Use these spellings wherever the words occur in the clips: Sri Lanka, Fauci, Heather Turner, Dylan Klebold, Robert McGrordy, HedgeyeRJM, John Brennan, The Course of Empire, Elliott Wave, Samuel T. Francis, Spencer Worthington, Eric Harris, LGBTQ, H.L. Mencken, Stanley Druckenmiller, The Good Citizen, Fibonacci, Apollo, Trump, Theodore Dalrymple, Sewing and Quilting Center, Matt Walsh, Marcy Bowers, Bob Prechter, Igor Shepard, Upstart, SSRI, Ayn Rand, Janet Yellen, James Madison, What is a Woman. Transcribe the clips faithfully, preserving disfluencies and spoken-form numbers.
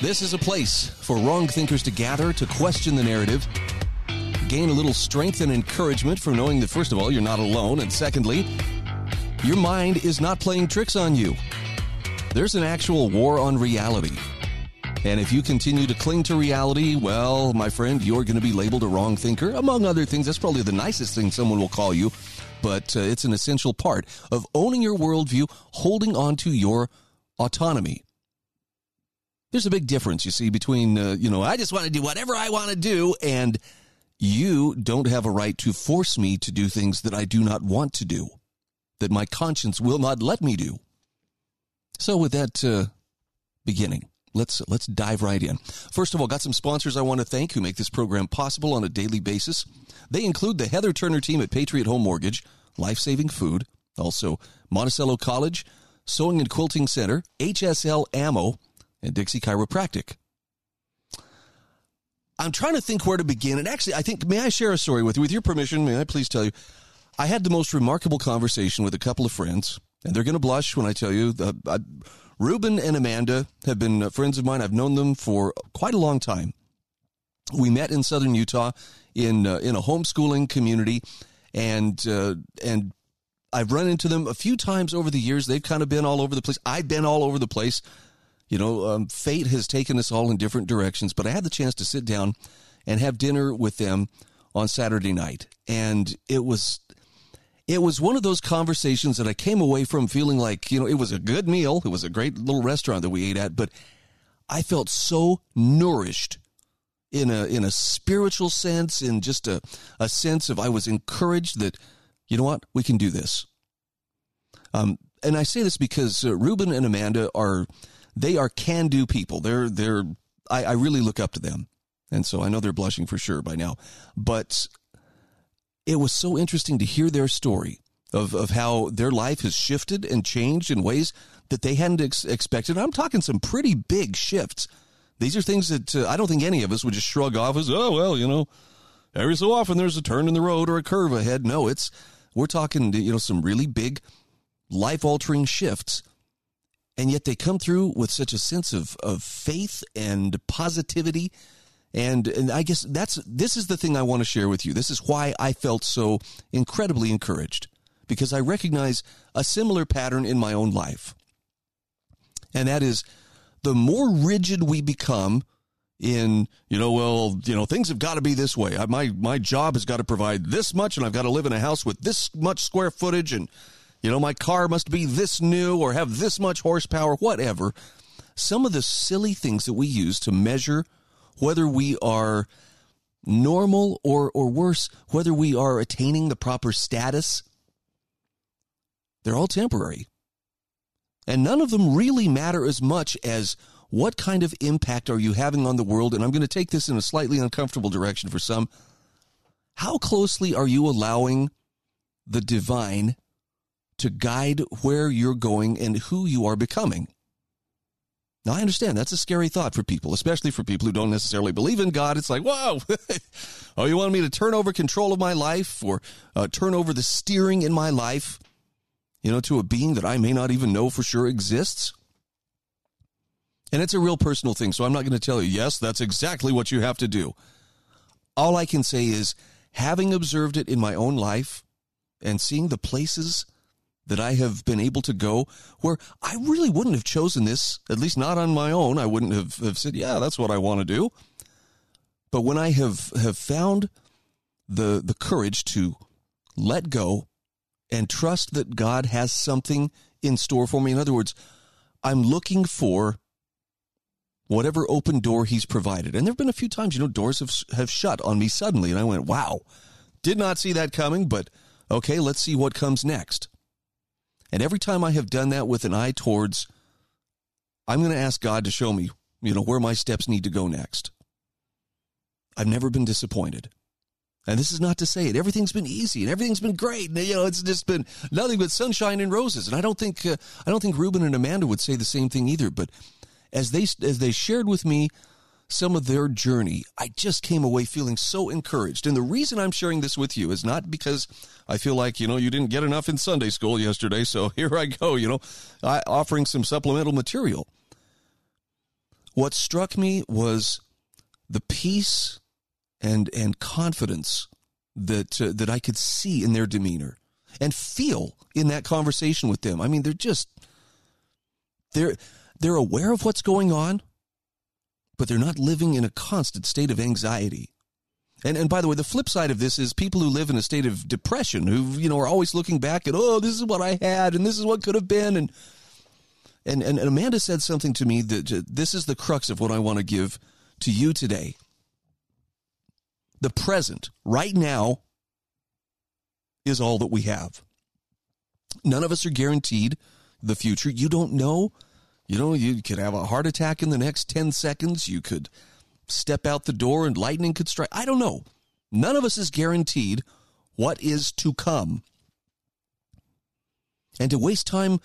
This is a place for wrong thinkers to gather, to question the narrative, gain a little strength and encouragement from knowing that, first of all, you're not alone, and secondly, your mind is not playing tricks on you. There's an actual war on reality. And if you continue to cling to reality, well, my friend, you're going to be labeled a wrong thinker, among other things. That's probably the nicest thing someone will call you, but uh, it's an essential part of owning your worldview, holding on to your autonomy. There's a big difference, you see, between, uh, you know, I just want to do whatever I want to do, and you don't have a right to force me to do things that I do not want to do, that my conscience will not let me do. So with that uh, beginning, let's let's dive right in. First of all, got some sponsors I want to thank who make this program possible on a daily basis. They include the Heather Turner team at Patriot Home Mortgage, Life Saving Food, also Monticello College, Sewing and Quilting Center, H S L Ammo, and Dixie Chiropractic. I'm trying to think where to begin. And actually, I think, may I share a story with you? With your permission, may I please tell you, I had the most remarkable conversation with a couple of friends, and they're going to blush when I tell you. Uh, I, Ruben and Amanda have been friends of mine. I've known them for quite a long time. We met in southern Utah in uh, in a homeschooling community, and uh, and I've run into them a few times over the years. They've kind of been all over the place. I've been all over the place. You know, um, fate has taken us all in different directions, but I had the chance to sit down and have dinner with them on Saturday night. And it was it was one of those conversations that I came away from feeling like, you know, it was a good meal. It was a great little restaurant that we ate at, but I felt so nourished in a in a spiritual sense, in just a, a sense of I was encouraged that, you know what, we can do this. Um, and I say this because uh, Ruben and Amanda are... They are can-do people. They're they're. I, I really look up to them, and so I know they're blushing for sure by now. But it was so interesting to hear their story of of how their life has shifted and changed in ways that they hadn't ex- expected. I'm talking some pretty big shifts. These are things that uh, I don't think any of us would just shrug off as, oh well, you know, every so often there's a turn in the road or a curve ahead. No, it's we're talking you know some really big life-altering shifts. And yet they come through with such a sense of, of faith and positivity. And and I guess that's this is the thing I want to share with you. This is why I felt so incredibly encouraged, because I recognize a similar pattern in my own life. And that is, the more rigid we become in, you know, well, you know, things have got to be this way. I, my, my job has got to provide this much, and I've got to live in a house with this much square footage, and you know, my car must be this new or have this much horsepower, whatever. Some of the silly things that we use to measure whether we are normal or, or worse, whether we are attaining the proper status, they're all temporary. And none of them really matter as much as what kind of impact are you having on the world. And I'm going to take this in a slightly uncomfortable direction for some. How closely are you allowing the divine to guide where you're going and who you are becoming? Now, I understand that's a scary thought for people, especially for people who don't necessarily believe in God. It's like, whoa, oh, you want me to turn over control of my life or uh, turn over the steering in my life, you know, to a being that I may not even know for sure exists? And it's a real personal thing, so I'm not going to tell you, yes, that's exactly what you have to do. All I can say is, having observed it in my own life and seeing the places that I have been able to go where I really wouldn't have chosen this, at least not on my own. I wouldn't have, have said, yeah, that's what I want to do. But when I have, have found the the courage to let go and trust that God has something in store for me, in other words, I'm looking for whatever open door he's provided. And there have been a few times, you know, doors have, have shut on me suddenly, and I went, wow, did not see that coming, but okay, let's see what comes next. And every time I have done that with an eye towards, I'm going to ask God to show me you know, where my steps need to go next. I've never been disappointed. And this is not to say it. Everything's been easy and everything's been great. And, you know, it's just been nothing but sunshine and roses. And I don't think uh, I don't think Ruben and Amanda would say the same thing either. But as they as they shared with me some of their journey, I just came away feeling so encouraged. And the reason I'm sharing this with you is not because I feel like, you know, you didn't get enough in Sunday school yesterday, so here I go, you know, I, offering some supplemental material. What struck me was the peace and and confidence that uh, that I could see in their demeanor and feel in that conversation with them. I mean, they're just they're they're aware of what's going on, but they're not living in a constant state of anxiety. And and by the way, the flip side of this is people who live in a state of depression, who, you know, are always looking back at, oh, this is what I had and this is what could have been. And and and Amanda said something to me that uh, this is the crux of what I want to give to you today. The present, right now, is all that we have. None of us are guaranteed the future. You don't know. You know, you could have a heart attack in the next ten seconds. You could step out the door and lightning could strike. I don't know. None of us is guaranteed what is to come. And to waste time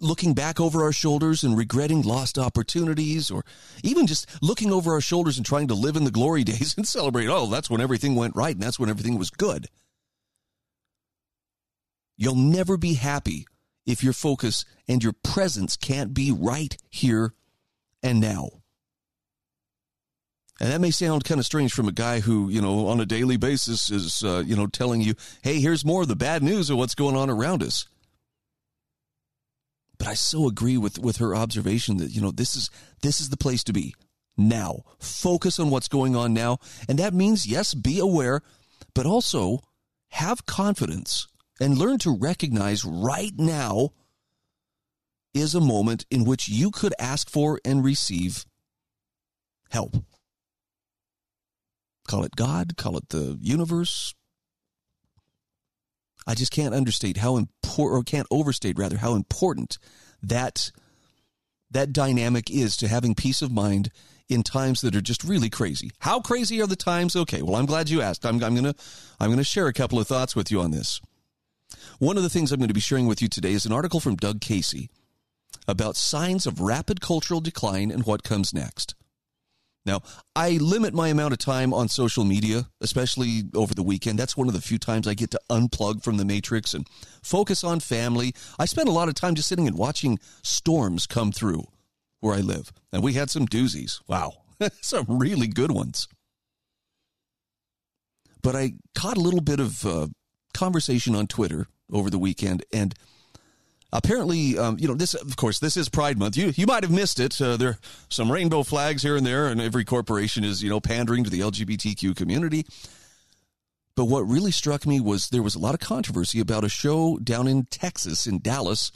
looking back over our shoulders and regretting lost opportunities, or even just looking over our shoulders and trying to live in the glory days and celebrate, oh, that's when everything went right and that's when everything was good. You'll never be happy if your focus and your presence can't be right here and now. And that may sound kind of strange from a guy who, you know, on a daily basis is, uh, you know, telling you, hey, here's more of the bad news of what's going on around us. But I so agree with, with her observation that, you know, this is this is the place to be now. Focus on what's going on now. And that means, yes, be aware, but also have confidence and learn to recognize right now is a moment in which you could ask for and receive help. Call it God, call it the universe. I just can't understate how important, or can't overstate rather, how important that that dynamic is to having peace of mind in times that are just really crazy. How crazy are the times? Okay, well, I'm glad you asked. I'm, I'm gonna I'm gonna share a couple of thoughts with you on this. One of the things I'm going to be sharing with you today is an article from Doug Casey about signs of rapid cultural decline and what comes next. Now, I limit my amount of time on social media, especially over the weekend. That's one of the few times I get to unplug from the matrix and focus on family. I spent a lot of time just sitting and watching storms come through where I live. And we had some doozies. Wow. Some really good ones. But I caught a little bit of uh, conversation on Twitter over the weekend, and apparently, um, you know, this, of course, this is Pride Month. You you might have missed it. Uh, there are some rainbow flags here and there, and every corporation is, you know, pandering to the L G B T Q community. But what really struck me was there was a lot of controversy about a show down in Texas, in Dallas,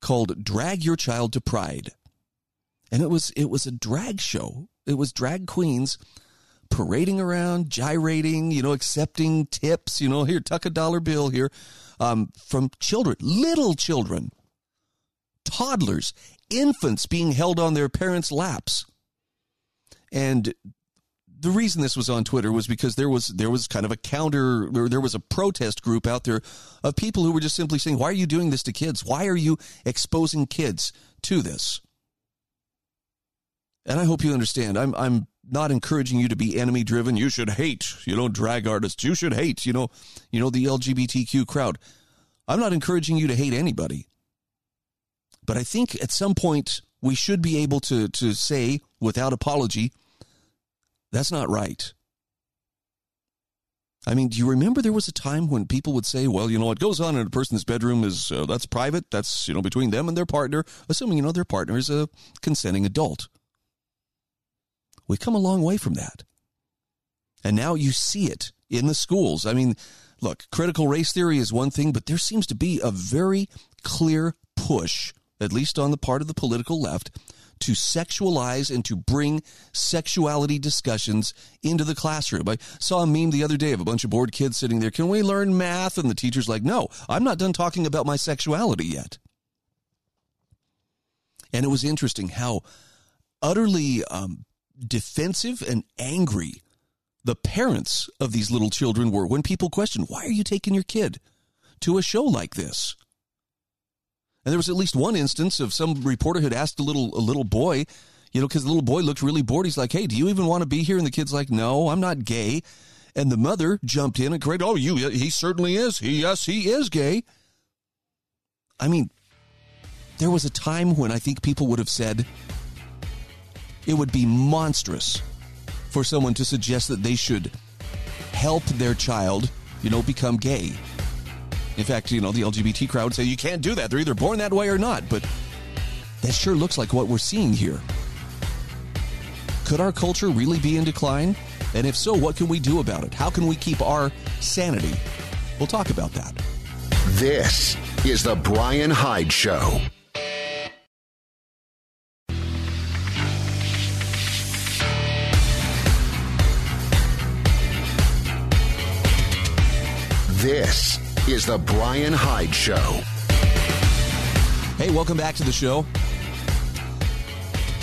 called Drag Your Child to Pride. And it was it was a drag show. It was drag queens parading around, gyrating, you know, accepting tips, you know, here, tuck a dollar bill here, um, from children, little children, toddlers, infants being held on their parents' laps. And the reason this was on Twitter was because there was there was kind of a counter, or there was a protest group out there of people who were just simply saying, why are you doing this to kids? Why are you exposing kids to this? And I hope you understand, I'm I'm not encouraging you to be enemy driven. You should hate, you know, drag artists. You should hate, you know, you know, the L G B T Q crowd. I'm not encouraging you to hate anybody. But I think at some point we should be able to to say without apology, that's not right. I mean, do you remember there was a time when people would say, well, you know, what goes on in a person's bedroom is uh, that's private. That's, you know, between them and their partner, assuming, you know, their partner is a consenting adult. We've come a long way from that. And now you see it in the schools. I mean, look, critical race theory is one thing, but there seems to be a very clear push, at least on the part of the political left, to sexualize and to bring sexuality discussions into the classroom. I saw a meme the other day of a bunch of bored kids sitting there, can we learn math? And the teacher's like, no, I'm not done talking about my sexuality yet. And it was interesting how utterly um, defensive and angry the parents of these little children were when people questioned, why are you taking your kid to a show like this? And there was at least one instance of some reporter who'd asked a little a little boy, you know, because the little boy looked really bored. He's like, hey, do you even want to be here? And the kid's like, no, I'm not gay. And the mother jumped in and cried, oh, you, he certainly is. He, yes, he is gay. I mean, there was a time when I think people would have said it would be monstrous for someone to suggest that they should help their child, you know, become gay. In fact, you know, the L G B T crowd say you can't do that. They're either born that way or not. But that sure looks like what we're seeing here. Could our culture really be in decline? And if so, what can we do about it? How can we keep our sanity? We'll talk about that. This is the Brian Hyde Show. This is the Brian Hyde Show. Hey, welcome back to the show.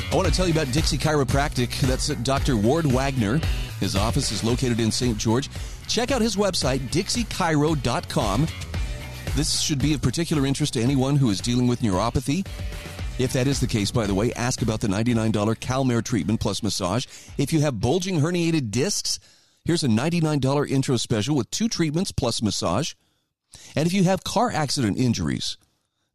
I want to tell you about Dixie Chiropractic. That's Doctor Ward Wagner. His office is located in Saint George. Check out his website, dixie chiro dot com. This should be of particular interest to anyone who is dealing with neuropathy. If that is the case, by the way, ask about the ninety-nine dollars Calmare treatment plus massage. If you have bulging herniated discs, here's a ninety-nine dollars intro special with two treatments plus massage. And if you have car accident injuries,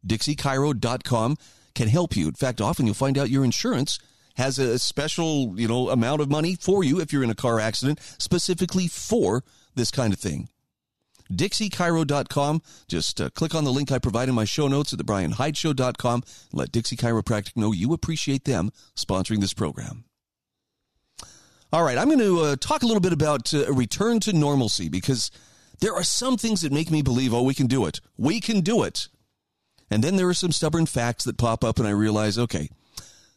dixie chiro dot com can help you. In fact, often you'll find out your insurance has a special, you know, amount of money for you if you're in a car accident, specifically for this kind of thing. dixie chiro dot com. Just uh, click on the link I provide in my show notes at the brian hyde show dot com. Let Dixie Chiropractic know you appreciate them sponsoring this program. All right, I'm going to uh, talk a little bit about uh, a return to normalcy, because there are some things that make me believe, oh, we can do it. We can do it. And then there are some stubborn facts that pop up and I realize, okay,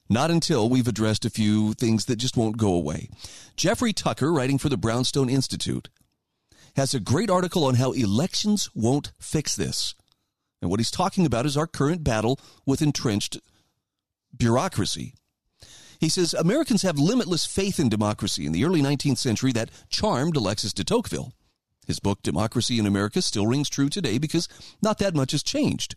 not until we've addressed a few things that just won't go away. Jeffrey Tucker, writing for the Brownstone Institute, has a great article on how elections won't fix this. And what he's talking about is our current battle with entrenched bureaucracy. He says, Americans have limitless faith in democracy. In the early nineteenth century, that charmed Alexis de Tocqueville. His book, Democracy in America, still rings true today because not that much has changed.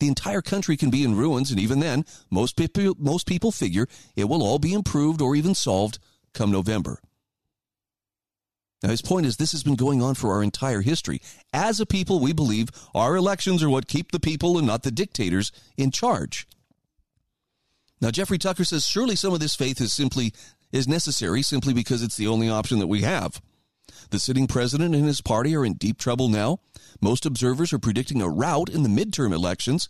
The entire country can be in ruins, and even then, most people, most people figure it will all be improved or even solved come November. Now, his point is this has been going on for our entire history. As a people, we believe our elections are what keep the people and not the dictators in charge. Now, Jeffrey Tucker says surely some of this faith is simply is necessary simply because it's the only option that we have. The sitting president and his party are in deep trouble now. Most observers are predicting a rout in the midterm elections,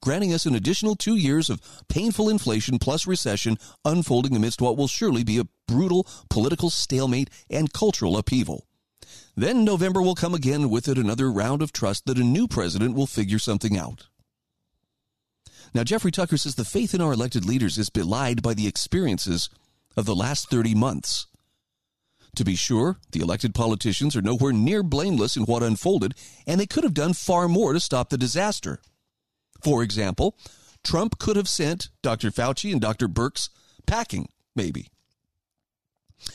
granting us an additional two years of painful inflation plus recession unfolding amidst what will surely be a brutal political stalemate and cultural upheaval. Then November will come again with it another round of trust that a new president will figure something out. Now, Jeffrey Tucker says the faith in our elected leaders is belied by the experiences of the last thirty months. To be sure, the elected politicians are nowhere near blameless in what unfolded, and they could have done far more to stop the disaster. For example, Trump could have sent Doctor Fauci and Doctor Birx packing, maybe.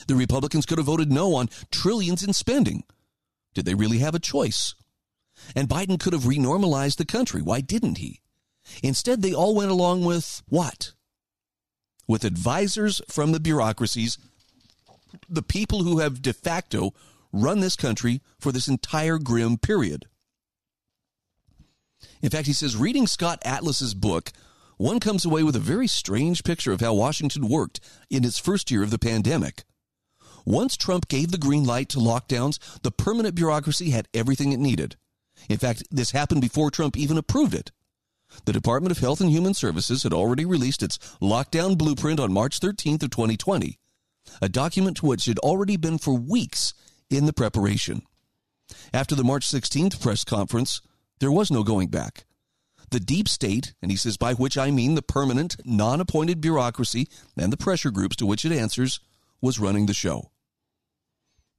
The Republicans could have voted no on trillions in spending. Did they really have a choice? And Biden could have renormalized the country. Why didn't he? Instead, they all went along with what? With advisors from the bureaucracies, the people who have de facto run this country for this entire grim period. In fact, he says, reading Scott Atlas's book, one comes away with a very strange picture of how Washington worked in its first year of the pandemic. Once Trump gave the green light to lockdowns, the permanent bureaucracy had everything it needed. In fact, this happened before Trump even approved it. The Department of Health and Human Services had already released its lockdown blueprint on March thirteenth of twenty twenty. A document which had already been for weeks in the preparation. After the March sixteenth press conference, there was no going back. The deep state, and he says by which I mean the permanent, non-appointed bureaucracy and the pressure groups to which it answers, was running the show.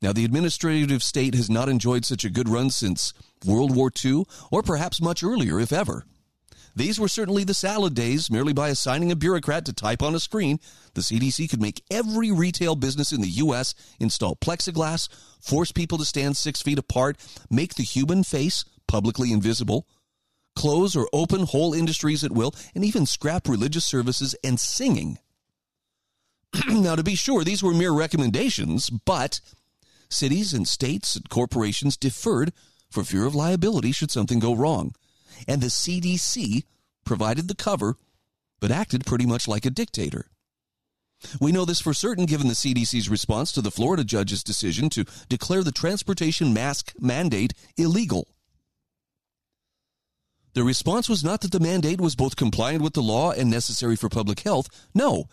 Now, the administrative state has not enjoyed such a good run since World War Two, or perhaps much earlier, if ever. These were certainly the salad days. Merely by assigning a bureaucrat to type on a screen, the C D C could make every retail business in the U S install plexiglass, force people to stand six feet apart, make the human face publicly invisible, close or open whole industries at will, and even scrap religious services and singing. Now, to be sure, these were mere recommendations, but cities and states and corporations deferred for fear of liability should something go wrong. And the C D C provided the cover, but acted pretty much like a dictator. We know this for certain given the C D C's response to the Florida judge's decision to declare the transportation mask mandate illegal. The response was not that the mandate was both compliant with the law and necessary for public health. No.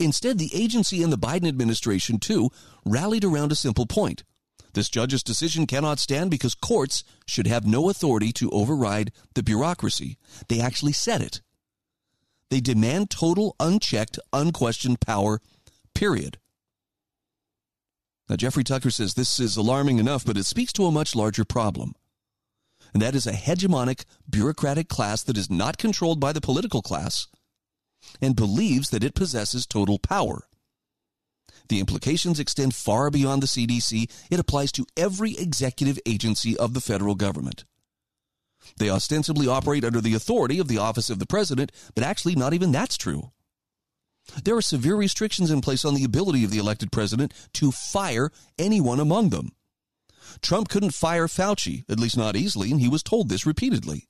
Instead, the agency and the Biden administration, too, rallied around a simple point. This judge's decision cannot stand because courts should have no authority to override the bureaucracy. They actually said it. They demand total, unchecked, unquestioned power, period. Now, Jeffrey Tucker says this is alarming enough, but it speaks to a much larger problem. And that is a hegemonic bureaucratic class that is not controlled by the political class and believes that it possesses total power. The implications extend far beyond the C D C. It applies to every executive agency of the federal government. They ostensibly operate under the authority of the office of the president, but actually not even that's true. There are severe restrictions in place on the ability of the elected president to fire anyone among them. Trump couldn't fire Fauci, at least not easily, and he was told this repeatedly.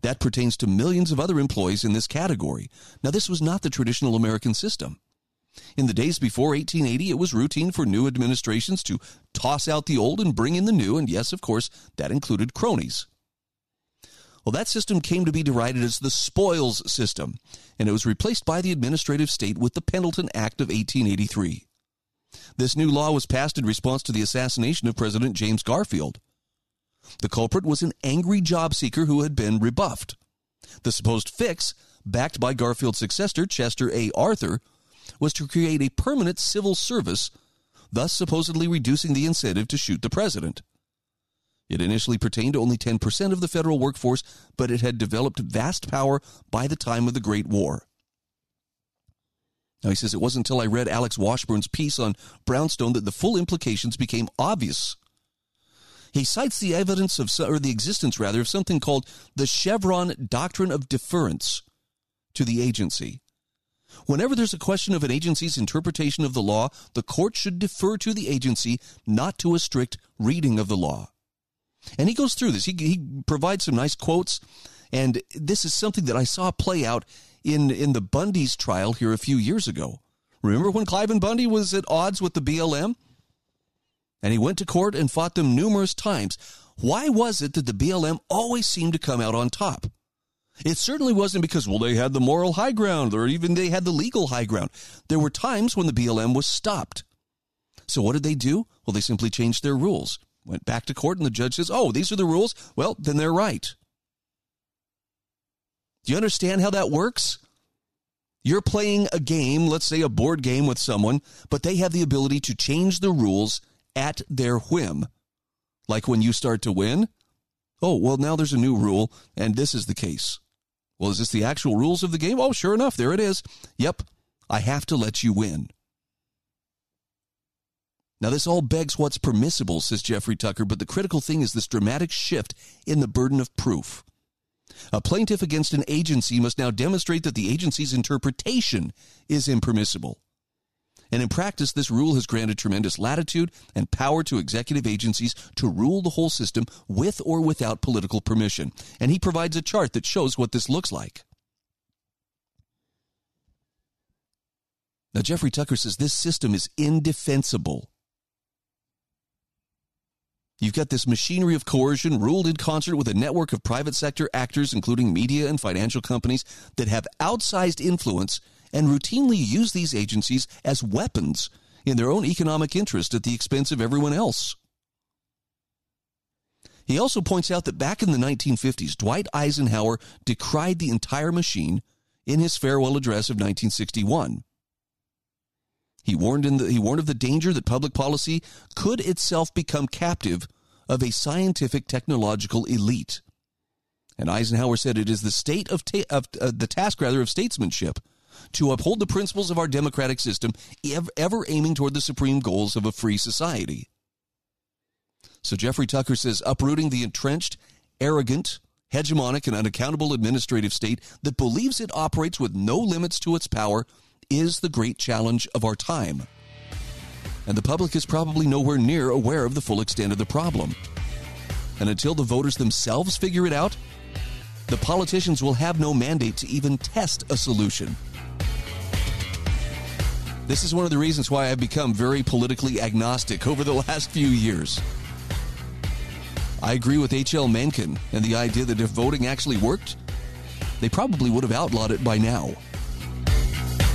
That pertains to millions of other employees in this category. Now, this was not the traditional American system. In the days before eighteen eighty, it was routine for new administrations to toss out the old and bring in the new, and yes, of course, that included cronies. Well, that system came to be derided as the spoils system, and it was replaced by the administrative state with the Pendleton Act of eighteen eighty-three. This new law was passed in response to the assassination of President James Garfield. The culprit was an angry job seeker who had been rebuffed. The supposed fix, backed by Garfield's successor, Chester A. Arthur, was to create a permanent civil service, thus supposedly reducing the incentive to shoot the president. It initially pertained to only ten percent of the federal workforce, but it had developed vast power by the time of the Great War. Now, he says, it wasn't until I read Alex Washburn's piece on Brownstone that the full implications became obvious. He cites the evidence of, or the existence rather, of something called the Chevron Doctrine of Deference to the agency. Whenever there's a question of an agency's interpretation of the law, the court should defer to the agency, not to a strict reading of the law. And he goes through this. He, he provides some nice quotes, and this is something that I saw play out in, in the Bundy's trial here a few years ago. Remember when Cliven Bundy was at odds with the B L M? And he went to court and fought them numerous times. Why was it that the B L M always seemed to come out on top? It certainly wasn't because, well, they had the moral high ground or even they had the legal high ground. There were times when the B L M was stopped. So what did they do? Well, they simply changed their rules, went back to court, and the judge says, oh, these are the rules. Well, then they're right. Do you understand how that works? You're playing a game, let's say a board game with someone, but they have the ability to change the rules at their whim. Like when you start to win, oh, well, now there's a new rule, and this is the case. Well, is this the actual rules of the game? Oh, sure enough, there it is. Yep, I have to let you win. Now, this all begs what's permissible, says Jeffrey Tucker, but the critical thing is this dramatic shift in the burden of proof. A plaintiff against an agency must now demonstrate that the agency's interpretation is impermissible. And in practice, this rule has granted tremendous latitude and power to executive agencies to rule the whole system with or without political permission. And he provides a chart that shows what this looks like. Now, Jeffrey Tucker says this system is indefensible. You've got this machinery of coercion ruled in concert with a network of private sector actors, including media and financial companies, that have outsized influence and routinely use these agencies as weapons in their own economic interest at the expense of everyone else. He also points out that back in the nineteen fifties, Dwight Eisenhower decried the entire machine in his farewell address of nineteen sixty-one. He warned, in the, he warned of the danger that public policy could itself become captive of a scientific technological elite. And Eisenhower said it is the state of, ta- of uh, the task rather of statesmanship to uphold the principles of our democratic system, ev- ever aiming toward the supreme goals of a free society. So Jeffrey Tucker says uprooting the entrenched, arrogant, hegemonic, and unaccountable administrative state that believes it operates with no limits to its power is the great challenge of our time. And the public is probably nowhere near aware of the full extent of the problem. And until the voters themselves figure it out, the politicians will have no mandate to even test a solution. This is one of the reasons why I've become very politically agnostic over the last few years. I agree with H L Mencken and the idea that if voting actually worked, they probably would have outlawed it by now.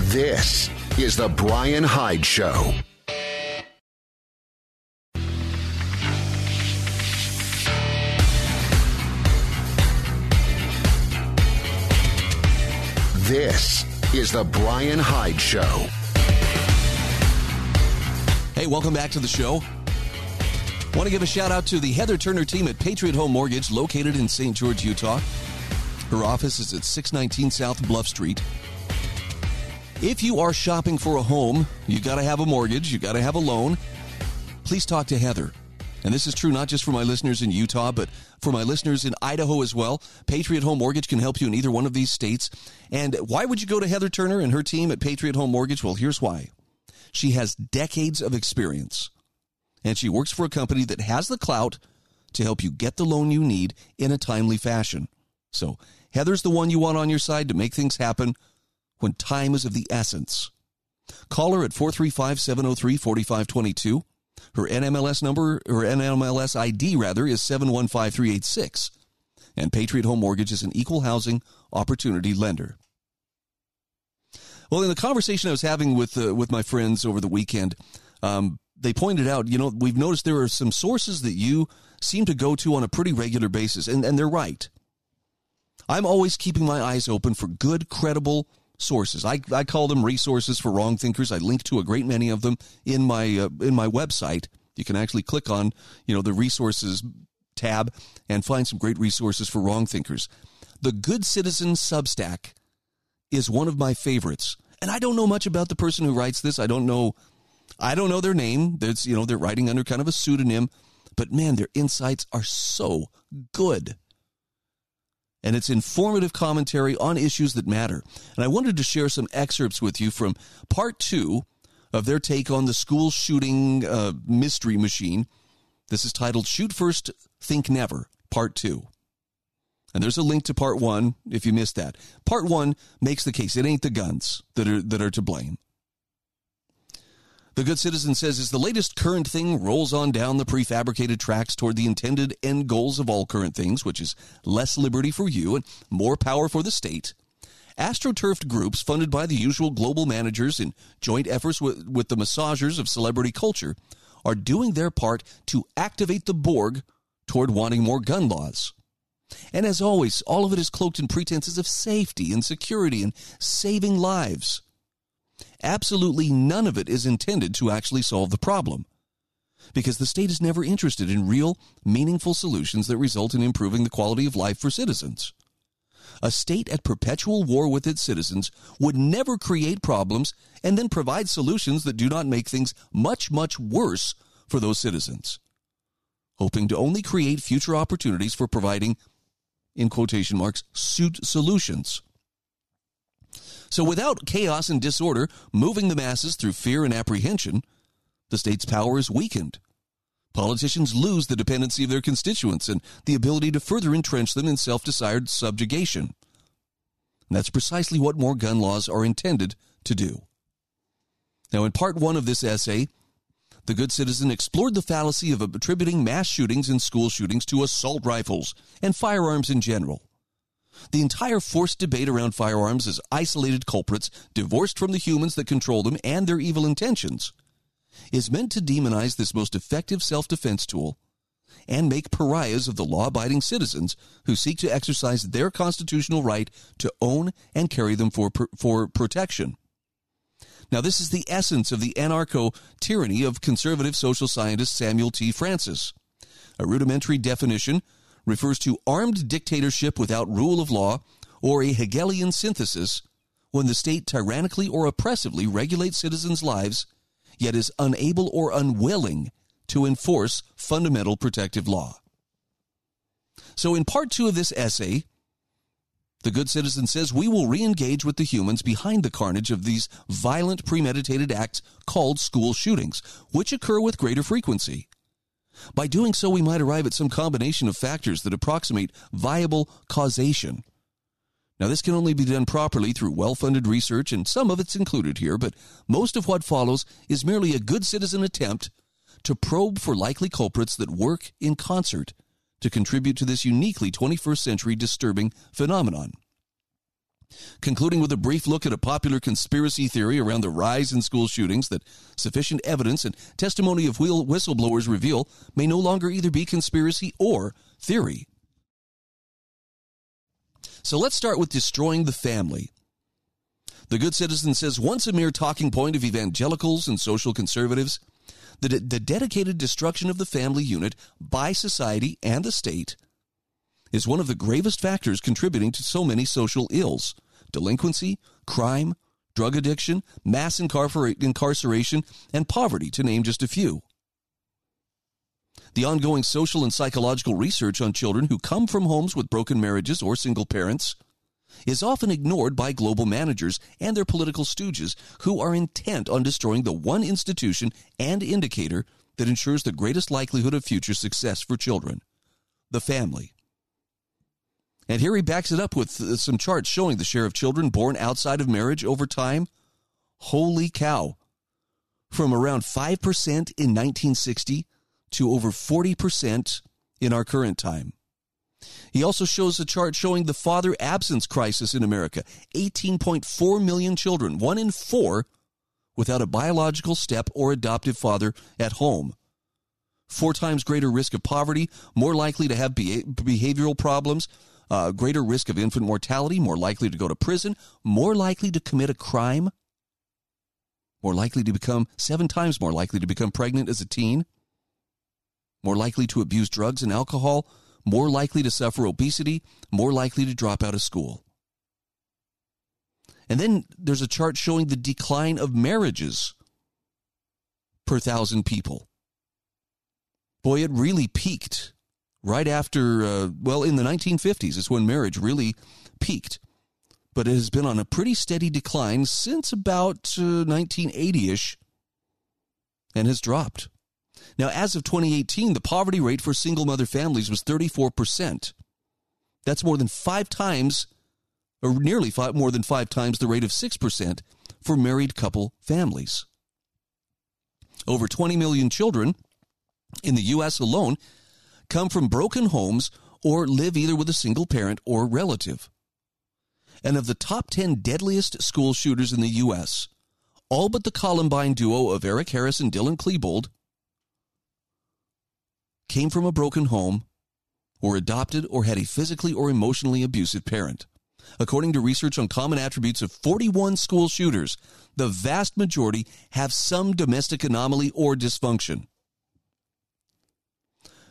This is the Brian Hyde Show. This is the Brian Hyde Show. Hey, welcome back to the show. Want to give a shout out to the Heather Turner team at Patriot Home Mortgage, located in Saint George, Utah. Her office is at six nineteen South Bluff Street. If you are shopping for a home, you got to have a mortgage, you got to have a loan. Please talk to Heather. And this is true not just for my listeners in Utah, but for my listeners in Idaho as well. Patriot Home Mortgage can help you in either one of these states. And why would you go to Heather Turner and her team at Patriot Home Mortgage? Well, here's why. She has decades of experience, and she works for a company that has the clout to help you get the loan you need in a timely fashion. So Heather's the one you want on your side to make things happen when time is of the essence. Call her at four three five, seven oh three, four five two two. Her N M L S number, or N M L S I D rather, is seven one five three eight six. And Patriot Home Mortgage is an equal housing opportunity lender. Well, in the conversation I was having with uh, with my friends over the weekend, um, they pointed out, you know, we've noticed there are some sources that you seem to go to on a pretty regular basis, and, and they're right. I'm always keeping my eyes open for good, credible sources. I, I call them resources for wrong thinkers. I link to a great many of them in my uh, in my website. You can actually click on, you know, the resources tab and find some great resources for wrong thinkers. The Good Citizen Substack is one of my favorites. And I don't know much about the person who writes this. I don't know I don't know their name. That's, you know, they're writing under kind of a pseudonym, but man, their insights are so good. And it's informative commentary on issues that matter. And I wanted to share some excerpts with you from part two of their take on the school shooting uh, mystery machine. This is titled Shoot First, Think Never, Part Two. And there's a link to part one if you missed that. Part one makes the case. It ain't the guns that are that are to blame. The Good Citizen says, as the latest current thing rolls on down the prefabricated tracks toward the intended end goals of all current things, which is less liberty for you and more power for the state, astroturfed groups funded by the usual global managers in joint efforts with, with the massagers of celebrity culture are doing their part to activate the Borg toward wanting more gun laws. And as always, all of it is cloaked in pretenses of safety and security and saving lives. Absolutely none of it is intended to actually solve the problem, because the state is never interested in real, meaningful solutions that result in improving the quality of life for citizens. A state at perpetual war with its citizens would never create problems and then provide solutions that do not make things much, much worse for those citizens, hoping to only create future opportunities for providing, in quotation marks, suit solutions. So without chaos and disorder moving the masses through fear and apprehension, the state's power is weakened. Politicians lose the dependency of their constituents and the ability to further entrench them in self-desired subjugation. And that's precisely what more gun laws are intended to do. Now, in part one of this essay, the Good Citizen explored the fallacy of attributing mass shootings and school shootings to assault rifles and firearms in general. The entire forced debate around firearms is isolated culprits, divorced from the humans that control them and their evil intentions, is meant to demonize this most effective self-defense tool and make pariahs of the law-abiding citizens who seek to exercise their constitutional right to own and carry them for, for protection. Now, this is the essence of the anarcho-tyranny of conservative social scientist Samuel T. Francis, a rudimentary definition refers to armed dictatorship without rule of law or a Hegelian synthesis when the state tyrannically or oppressively regulates citizens' lives yet is unable or unwilling to enforce fundamental protective law. So in part two of this essay, The Good Citizen says we will re-engage with the humans behind the carnage of these violent premeditated acts called school shootings, which occur with greater frequency. By doing so, we might arrive at some combination of factors that approximate viable causation. Now, this can only be done properly through well-funded research, and some of it's included here, but most of what follows is merely a good citizen attempt to probe for likely culprits that work in concert to contribute to this uniquely twenty-first century disturbing phenomenon. Concluding with a brief look at a popular conspiracy theory around the rise in school shootings that sufficient evidence and testimony of whistleblowers reveal may no longer either be conspiracy or theory. So let's start with destroying the family. The Good Citizen says once a mere talking point of evangelicals and social conservatives, The, de- the dedicated destruction of the family unit by society and the state is one of the gravest factors contributing to so many social ills: delinquency, crime, drug addiction, mass incarcer- incarceration, and poverty, to name just a few. The ongoing social and psychological research on children who come from homes with broken marriages or single parents is often ignored by global managers and their political stooges who are intent on destroying the one institution and indicator that ensures the greatest likelihood of future success for children, the family. And here he backs it up with some charts showing the share of children born outside of marriage over time. Holy cow. From around five percent in nineteen sixty to over forty percent in our current time. He also shows a chart showing the father absence crisis in America. eighteen point four million children, one in four, without a biological step or adoptive father at home. Four times greater risk of poverty, more likely to have be- behavioral problems, uh, greater risk of infant mortality, more likely to go to prison, more likely to commit a crime, more likely to become, seven times more likely to become pregnant as a teen, more likely to abuse drugs and alcohol, more likely to suffer obesity, more likely to drop out of school. And then there's a chart showing the decline of marriages per thousand people. Boy, it really peaked right after, uh, well, in the nineteen fifties is when marriage really peaked. But it has been on a pretty steady decline since about uh, nineteen eighty-ish and has dropped. Now, as of twenty eighteen, the poverty rate for single-mother families was thirty-four percent. That's more than five times, or nearly five, more than five times the rate of six percent for married couple families. Over twenty million children in the U S alone come from broken homes or live either with a single parent or relative. And of the top ten deadliest school shooters in the U S, all but the Columbine duo of Eric Harris and Dylan Klebold came from a broken home, or adopted, or had a physically or emotionally abusive parent. According to research on common attributes of forty-one school shooters, the vast majority have some domestic anomaly or dysfunction.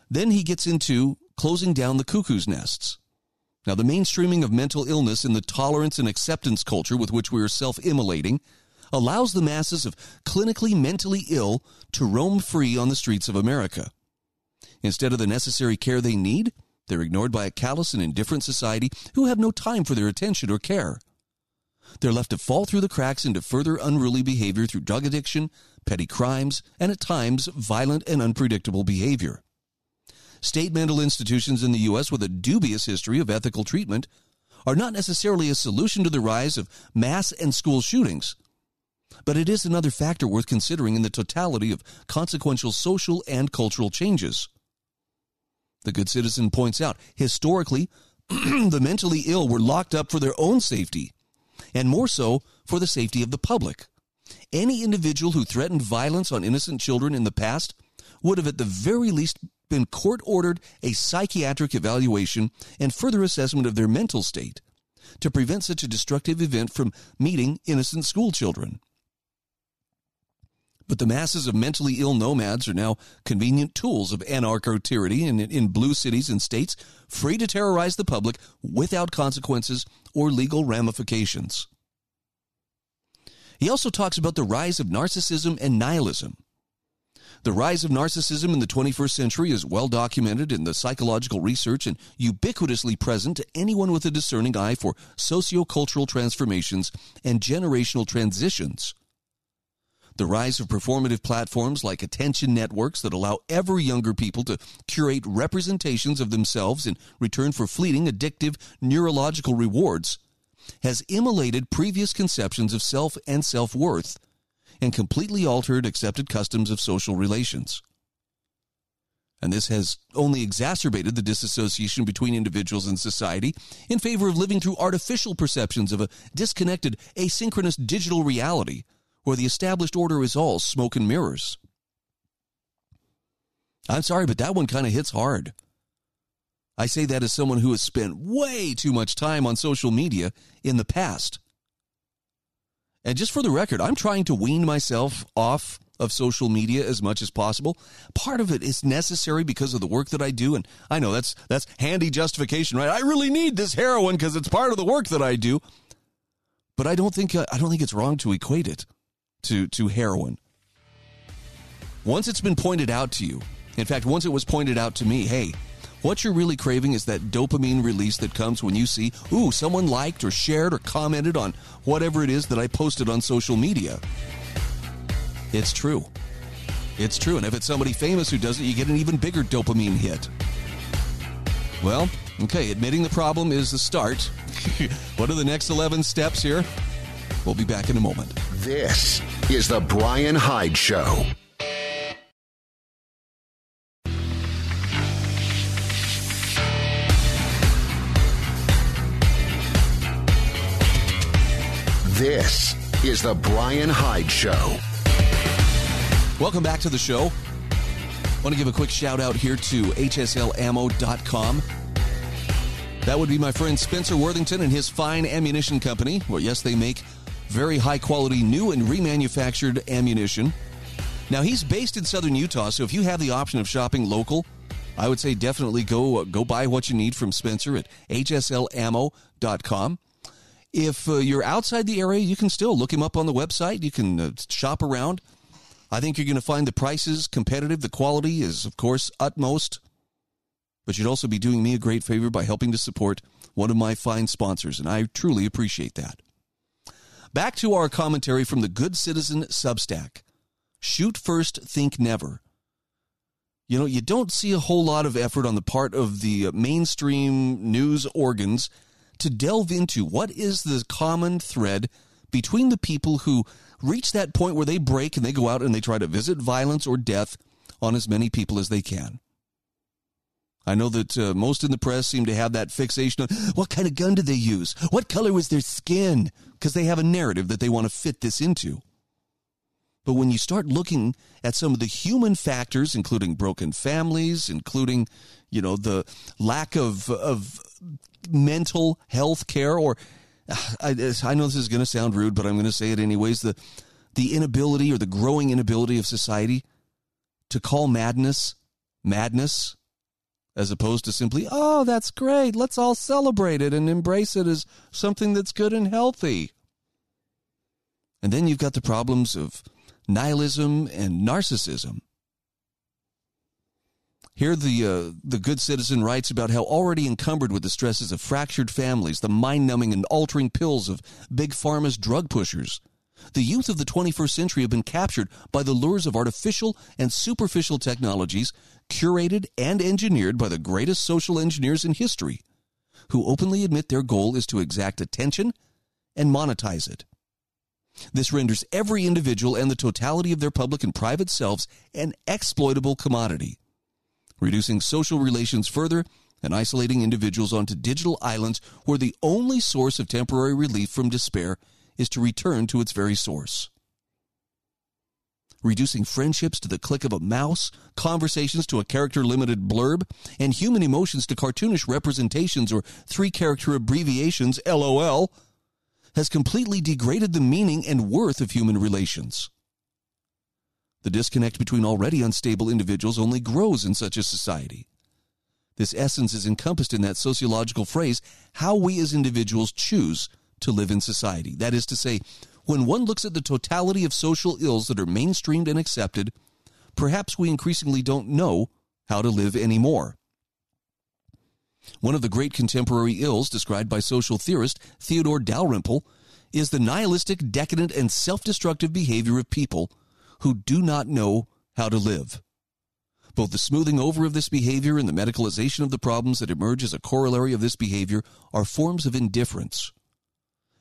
Then he gets into closing down the cuckoo's nests. Now, the mainstreaming of mental illness in the tolerance and acceptance culture with which we are self-immolating allows the masses of clinically mentally ill to roam free on the streets of America. Instead of the necessary care they need, they're ignored by a callous and indifferent society who have no time for their attention or care. They're left to fall through the cracks into further unruly behavior through drug addiction, petty crimes, and at times violent and unpredictable behavior. State mental institutions in the U S with a dubious history of ethical treatment are not necessarily a solution to the rise of mass and school shootings, but it is another factor worth considering in the totality of consequential social and cultural changes. The Good Citizen points out, historically, the mentally ill were locked up for their own safety, and more so for the safety of the public. Any individual who threatened violence on innocent children in the past would have at the very least been court-ordered a psychiatric evaluation and further assessment of their mental state to prevent such a destructive event from meeting innocent school children. But the masses of mentally ill nomads are now convenient tools of anarcho-tyranny in, in blue cities and states, free to terrorize the public without consequences or legal ramifications. He also talks about the rise of narcissism and nihilism. The rise of narcissism in the twenty-first century is well documented in the psychological research and ubiquitously present to anyone with a discerning eye for sociocultural transformations and generational transitions. The rise of performative platforms like attention networks that allow ever younger people to curate representations of themselves in return for fleeting, addictive, neurological rewards has immolated previous conceptions of self and self-worth and completely altered accepted customs of social relations. And this has only exacerbated the disassociation between individuals and society in favor of living through artificial perceptions of a disconnected, asynchronous digital reality where the established order is all smoke and mirrors. I'm sorry, but that one kind of hits hard. I say that as someone who has spent way too much time on social media in the past. And just for the record, I'm trying to wean myself off of social media as much as possible. Part of it is necessary because of the work that I do, and I know that's that's handy justification, right? I really need this heroin because it's part of the work that I do. But I don't think I don't think it's wrong to equate it to to heroin. Once it's been pointed out to you, in fact, once it was pointed out to me, hey, what you're really craving is that dopamine release that comes when you see, ooh, someone liked or shared or commented on whatever it is that I posted on social media. It's true. It's true. And if it's somebody famous who does it, you get an even bigger dopamine hit. Well, okay, admitting the problem is the start. What are the next eleven steps here? We'll be back in a moment. This is The Brian Hyde Show. This is The Brian Hyde Show. Welcome back to the show. I want to give a quick shout out here to H S L ammo dot com. That would be my friend Spencer Worthington and his fine ammunition company. Well, yes, they make very high quality new and remanufactured ammunition. Now, he's based in southern Utah, so if you have the option of shopping local, I would say definitely go uh, go buy what you need from Spencer at H S L ammo dot com. If uh, you're outside the area, you can still look him up on the website. You can uh, shop around. I think you're going to find the prices competitive. The quality is, of course, utmost. But you'd also be doing me a great favor by helping to support one of my fine sponsors, and I truly appreciate that. Back to our commentary from the Good Citizen Substack. Shoot first, think never. You know, you don't see a whole lot of effort on the part of the mainstream news organs to delve into what is the common thread between the people who reach that point where they break and they go out and they try to visit violence or death on as many people as they can. I know that uh, most in the press seem to have that fixation on what kind of gun do they use? What color was their skin? Because they have a narrative that they want to fit this into. But when you start looking at some of the human factors, including broken families, including, you know, the lack of of mental health care, or I, I know this is going to sound rude, but I'm going to say it anyways, the the inability or the growing inability of society to call madness madness, as opposed to simply, oh, that's great, let's all celebrate it and embrace it as something that's good and healthy. And then you've got the problems of nihilism and narcissism. Here the uh, the Good Citizen writes about how already encumbered with the stresses of fractured families, the mind-numbing and altering pills of big pharma's drug pushers, the youth of the twenty-first century have been captured by the lures of artificial and superficial technologies curated and engineered by the greatest social engineers in history, who openly admit their goal is to exact attention and monetize it. This renders every individual and the totality of their public and private selves an exploitable commodity, reducing social relations further and isolating individuals onto digital islands where the only source of temporary relief from despair is to return to its very source. Reducing friendships to the click of a mouse, conversations to a character-limited blurb, and human emotions to cartoonish representations or three-character abbreviations, L O L, has completely degraded the meaning and worth of human relations. The disconnect between already unstable individuals only grows in such a society. This essence is encompassed in that sociological phrase, how we as individuals choose to live in society. That is to say, when one looks at the totality of social ills that are mainstreamed and accepted, perhaps we increasingly don't know how to live anymore. One of the great contemporary ills described by social theorist Theodore Dalrymple is the nihilistic, decadent, and self-destructive behavior of people who do not know how to live. Both the smoothing over of this behavior and the medicalization of the problems that emerge as a corollary of this behavior are forms of indifference.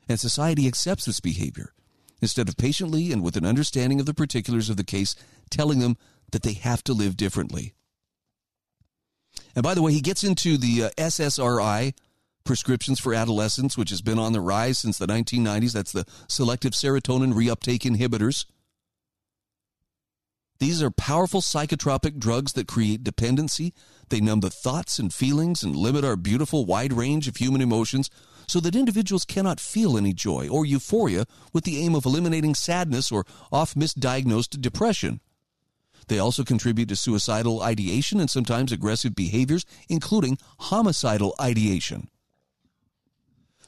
And society accepts this behavior, instead of patiently and with an understanding of the particulars of the case, telling them that they have to live differently. And by the way, he gets into the uh, S S R I, prescriptions for adolescents, which has been on the rise since the nineteen nineties. That's the selective serotonin reuptake inhibitors. These are powerful psychotropic drugs that create dependency. They numb the thoughts and feelings and limit our beautiful wide range of human emotions so that individuals cannot feel any joy or euphoria with the aim of eliminating sadness or often misdiagnosed depression. They also contribute to suicidal ideation and sometimes aggressive behaviors, including homicidal ideation.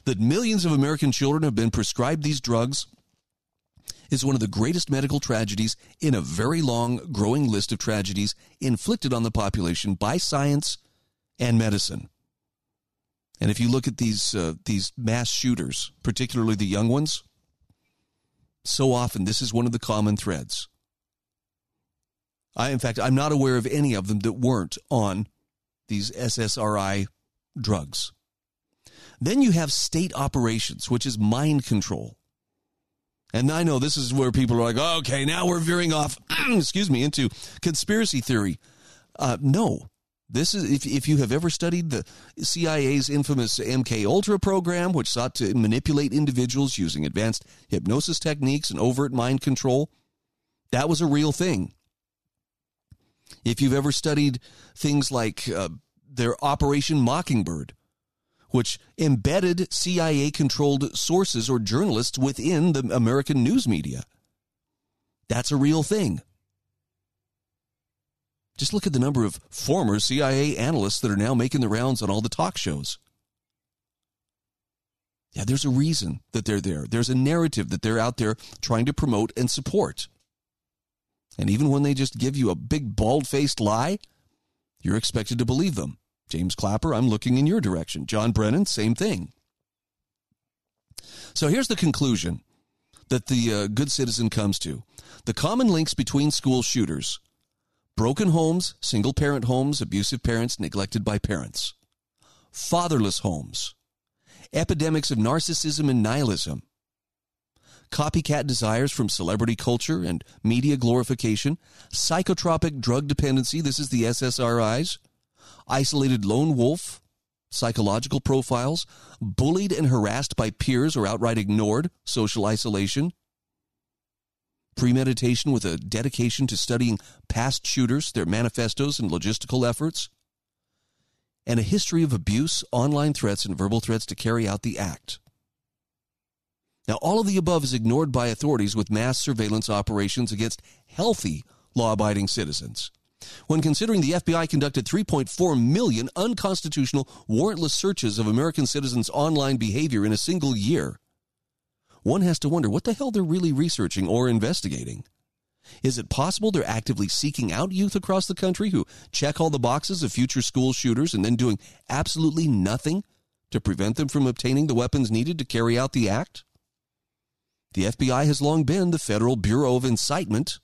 That millions of American children have been prescribed these drugs is one of the greatest medical tragedies in a very long, growing list of tragedies inflicted on the population by science and medicine. And if you look at these uh, these mass shooters, particularly the young ones, so often this is one of the common threads. I, in fact, I'm not aware of any of them that weren't on these S S R I drugs. Then you have state operations, which is mind control. And I know this is where people are like, oh, okay, now we're veering off, excuse me, into conspiracy theory. Uh, no, this is if, if you have ever studied the C I A's infamous M K Ultra program, which sought to manipulate individuals using advanced hypnosis techniques and overt mind control, that was a real thing. If you've ever studied things like uh, their Operation Mockingbird, which embedded C I A-controlled sources or journalists within the American news media. That's a real thing. Just look at the number of former C I A analysts that are now making the rounds on all the talk shows. Yeah, there's a reason that they're there. There's a narrative that they're out there trying to promote and support. And even when they just give you a big, bald-faced lie, you're expected to believe them. James Clapper, I'm looking in your direction. John Brennan, same thing. So here's the conclusion that the uh, Good Citizen comes to. The common links between school shooters: broken homes, single-parent homes, abusive parents neglected by parents, fatherless homes, epidemics of narcissism and nihilism, copycat desires from celebrity culture and media glorification, psychotropic drug dependency, this is the S S R Is, isolated lone wolf, psychological profiles, bullied and harassed by peers or outright ignored, social isolation, premeditation with a dedication to studying past shooters, their manifestos and logistical efforts, and a history of abuse, online threats, and verbal threats to carry out the act. Now, all of the above is ignored by authorities with mass surveillance operations against healthy, law-abiding citizens. When considering the F B I conducted three point four million unconstitutional, warrantless searches of American citizens' online behavior in a single year, one has to wonder what the hell they're really researching or investigating. Is it possible they're actively seeking out youth across the country who check all the boxes of future school shooters and then doing absolutely nothing to prevent them from obtaining the weapons needed to carry out the act? The F B I has long been the Federal Bureau of Incitement.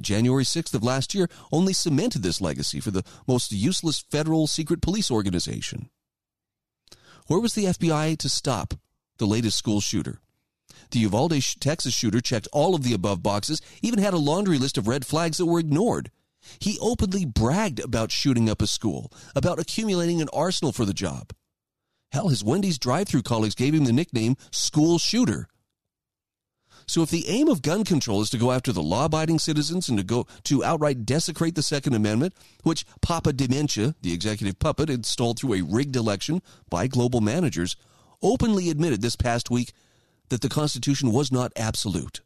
January sixth of last year only cemented this legacy for the most useless federal secret police organization. Where was the F B I to stop the latest school shooter? The Uvalde, Texas shooter checked all of the above boxes, even had a laundry list of red flags that were ignored. He openly bragged about shooting up a school, about accumulating an arsenal for the job. Hell, his Wendy's drive-thru colleagues gave him the nickname School Shooter. So if the aim of gun control is to go after the law-abiding citizens and to go to outright desecrate the Second Amendment, which Papa Dementia, the executive puppet, installed through a rigged election by global managers, openly admitted this past week that the Constitution was not absolute.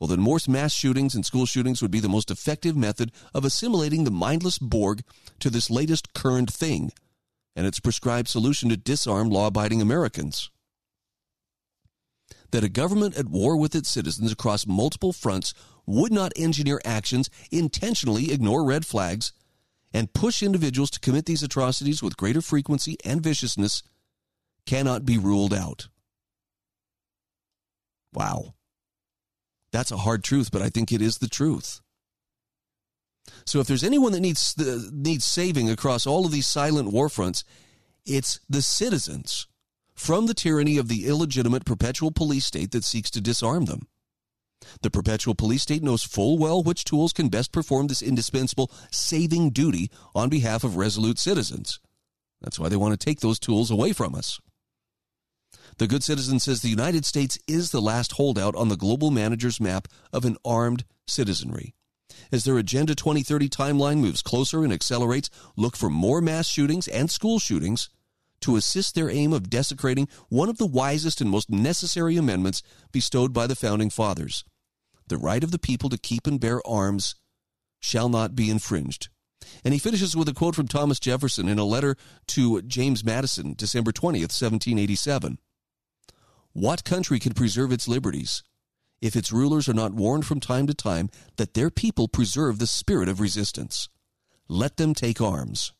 Well, then more mass shootings and school shootings would be the most effective method of assimilating the mindless Borg to this latest current thing and its prescribed solution to disarm law-abiding Americans. That a government at war with its citizens across multiple fronts would not engineer actions, intentionally ignore red flags, and push individuals to commit these atrocities with greater frequency and viciousness cannot be ruled out. Wow. That's a hard truth, but I think it is the truth. So if there's anyone that needs the, needs saving across all of these silent war fronts, it's the citizens from the tyranny of the illegitimate perpetual police state that seeks to disarm them. The perpetual police state knows full well which tools can best perform this indispensable saving duty on behalf of resolute citizens. That's why they want to take those tools away from us. The Good Citizen says the United States is the last holdout on the global manager's map of an armed citizenry. As their Agenda twenty thirty timeline moves closer and accelerates, look for more mass shootings and school shootings to assist their aim of desecrating one of the wisest and most necessary amendments bestowed by the Founding Fathers. The right of the people to keep and bear arms shall not be infringed. And he finishes with a quote from Thomas Jefferson in a letter to James Madison, December twentieth, seventeen eighty-seven. What country can preserve its liberties if its rulers are not warned from time to time that their people preserve the spirit of resistance? Let them take arms.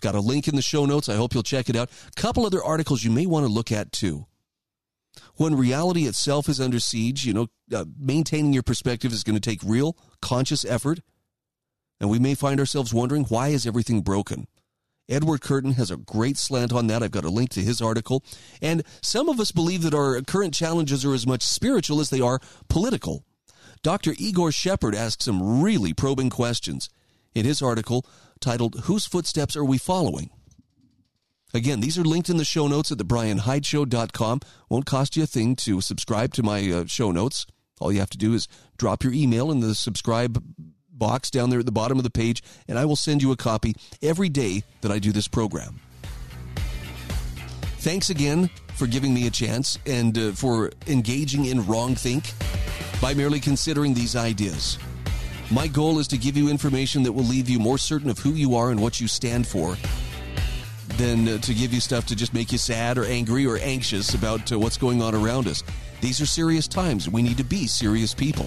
Got a link in the show notes. I hope you'll check it out. A couple other articles you may want to look at, too. When reality itself is under siege, you know, uh, maintaining your perspective is going to take real, conscious effort. And we may find ourselves wondering, why is everything broken? Edward Curtin has a great slant on that. I've got a link to his article. And some of us believe that our current challenges are as much spiritual as they are political. Doctor Igor Shepard asks some really probing questions in his article titled, Whose Footsteps Are We Following? Again, these are linked in the show notes at the brian hyde show dot com. Won't cost you a thing to subscribe to my uh, show notes. All you have to do is drop your email in the subscribe box down there at the bottom of the page, and I will send you a copy every day that I do this program. Thanks again for giving me a chance and uh, for engaging in wrongthink by merely considering these ideas. My goal is to give you information that will leave you more certain of who you are and what you stand for than uh, to give you stuff to just make you sad or angry or anxious about uh, what's going on around us. These are serious times. We need to be serious people.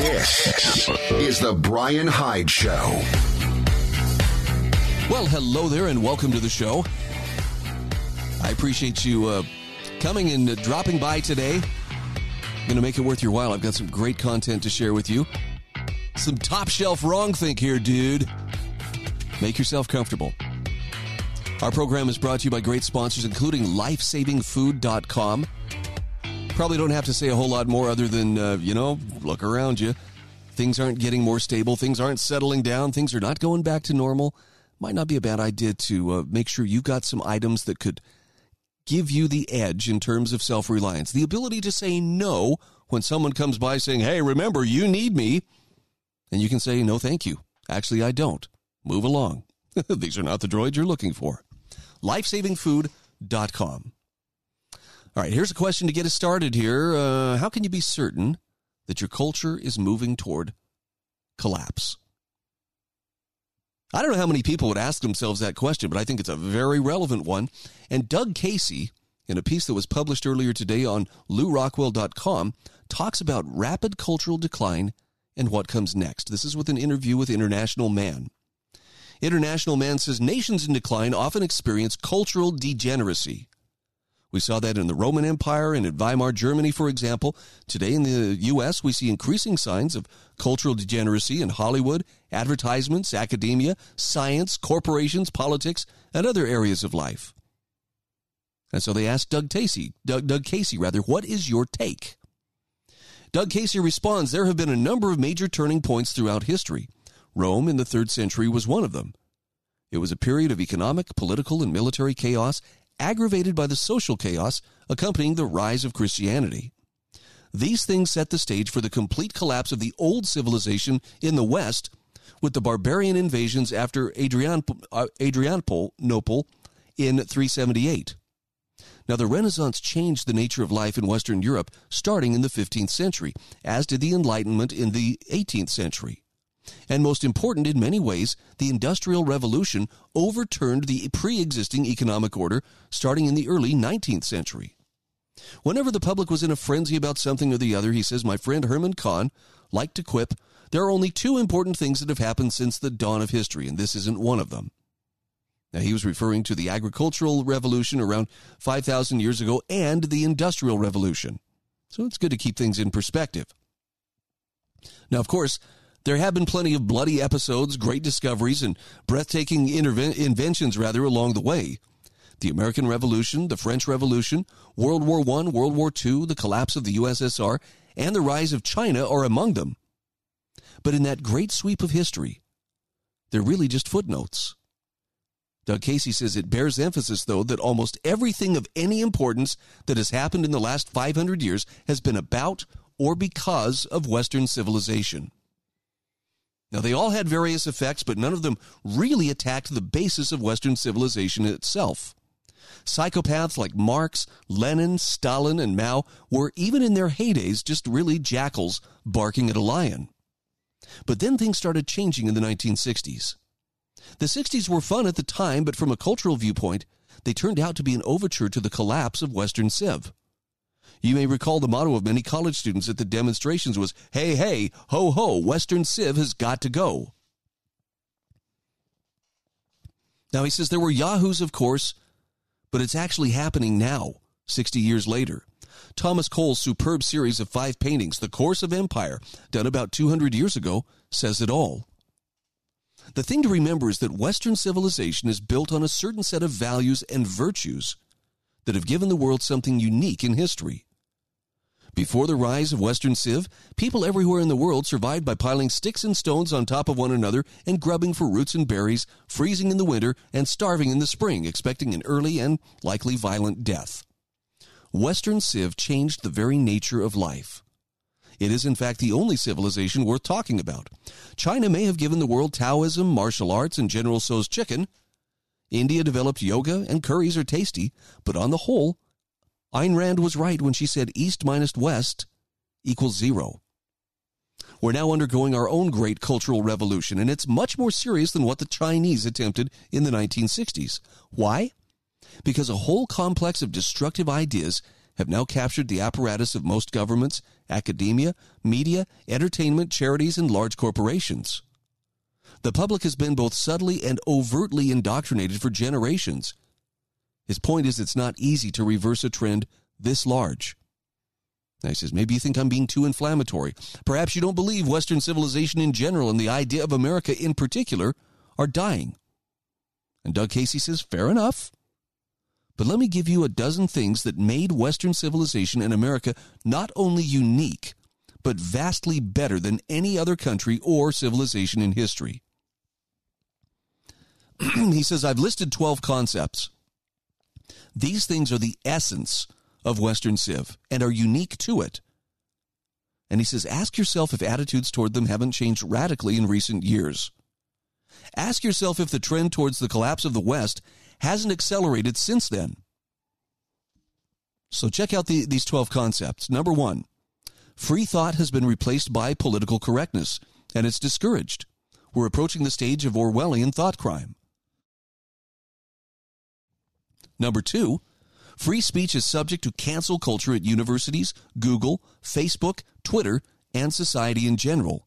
This is The Brian Hyde Show. Well, hello there and welcome to the show. I appreciate you uh, coming and uh, dropping by today. I'm going to make it worth your while. I've got some great content to share with you. Some top shelf wrongthink here, dude. Make yourself comfortable. Our program is brought to you by great sponsors, including life saving food dot com. Probably don't have to say a whole lot more other than, uh, you know, look around you. Things aren't getting more stable. Things aren't settling down. Things are not going back to normal. Might not be a bad idea to uh, make sure you got some items that could give you the edge in terms of self-reliance. The ability to say no when someone comes by saying, hey, remember, you need me. And you can say, no, thank you. Actually, I don't. Move along. These are not the droids you're looking for. life saving food dot com. All right, here's a question to get us started here. Uh, how can you be certain that your culture is moving toward collapse? I don't know how many people would ask themselves that question, but I think it's a very relevant one. And Doug Casey, in a piece that was published earlier today on lew rockwell dot com, talks about rapid cultural decline and what comes next. This is with an interview with International Man. International Man says nations in decline often experience cultural degeneracy. We saw that in the Roman Empire and in Weimar, Germany, for example. Today in the U S, we see increasing signs of cultural degeneracy in Hollywood, advertisements, academia, science, corporations, politics, and other areas of life. And so they asked Doug Casey, Doug, Doug Casey, rather, what is your take? Doug Casey responds, there have been a number of major turning points throughout history. Rome in the third century was one of them. It was a period of economic, political, and military chaos, aggravated by the social chaos accompanying the rise of Christianity. These things set the stage for the complete collapse of the old civilization in the West, with the barbarian invasions after Adrianople in three seventy-eight. Now, the Renaissance changed the nature of life in Western Europe starting in the fifteenth century, as did the Enlightenment in the eighteenth century. And most important in many ways, the Industrial Revolution overturned the pre-existing economic order starting in the early nineteenth century. Whenever the public was in a frenzy about something or the other, he says, my friend Herman Kahn liked to quip, there are only two important things that have happened since the dawn of history, and this isn't one of them. Now, he was referring to the agricultural revolution around five thousand years ago and the Industrial Revolution. So it's good to keep things in perspective. Now, of course, there have been plenty of bloody episodes, great discoveries, and breathtaking interven- inventions, rather, along the way. The American Revolution, the French Revolution, World War One, World War Two, the collapse of the U S S R, and the rise of China are among them. But in that great sweep of history, they're really just footnotes. Doug Casey says it bears emphasis, though, that almost everything of any importance that has happened in the last five hundred years has been about or because of Western civilization. Now, they all had various effects, but none of them really attacked the basis of Western civilization itself. Psychopaths like Marx, Lenin, Stalin, and Mao were, even in their heydays, just really jackals barking at a lion. But then things started changing in the nineteen sixties. The sixties were fun at the time, but from a cultural viewpoint, they turned out to be an overture to the collapse of Western Civ. You may recall the motto of many college students at the demonstrations was, hey, hey, ho, ho, Western Civ has got to go. Now, he says there were yahoos, of course, but it's actually happening now, sixty years later. Thomas Cole's superb series of five paintings, The Course of Empire, done about two hundred years ago, says it all. The thing to remember is that Western civilization is built on a certain set of values and virtues that have given the world something unique in history. Before the rise of Western Civ, people everywhere in the world survived by piling sticks and stones on top of one another and grubbing for roots and berries, freezing in the winter and starving in the spring, expecting an early and likely violent death. Western Civ changed the very nature of life. It is, in fact, the only civilization worth talking about. China may have given the world Taoism, martial arts, and General Tso's chicken. India developed yoga, and curries are tasty. But on the whole, Ayn Rand was right when she said East minus West equals zero. We're now undergoing our own great cultural revolution, and it's much more serious than what the Chinese attempted in the nineteen sixties. Why? Because a whole complex of destructive ideas have now captured the apparatus of most governments, academia, media, entertainment, charities, and large corporations. The public has been both subtly and overtly indoctrinated for generations. His point is it's not easy to reverse a trend this large. Now he says, maybe you think I'm being too inflammatory. Perhaps you don't believe Western civilization in general and the idea of America in particular are dying. And Doug Casey says, fair enough. But let me give you a dozen things that made Western civilization and America not only unique, but vastly better than any other country or civilization in history. He says, I've listed twelve concepts. These things are the essence of Western Civ and are unique to it. And he says, ask yourself if attitudes toward them haven't changed radically in recent years. Ask yourself if the trend towards the collapse of the West hasn't accelerated since then. So check out the, these twelve concepts. Number one, free thought has been replaced by political correctness, and it's discouraged. We're approaching the stage of Orwellian thought crime. Number two, free speech is subject to cancel culture at universities, Google, Facebook, Twitter, and society in general.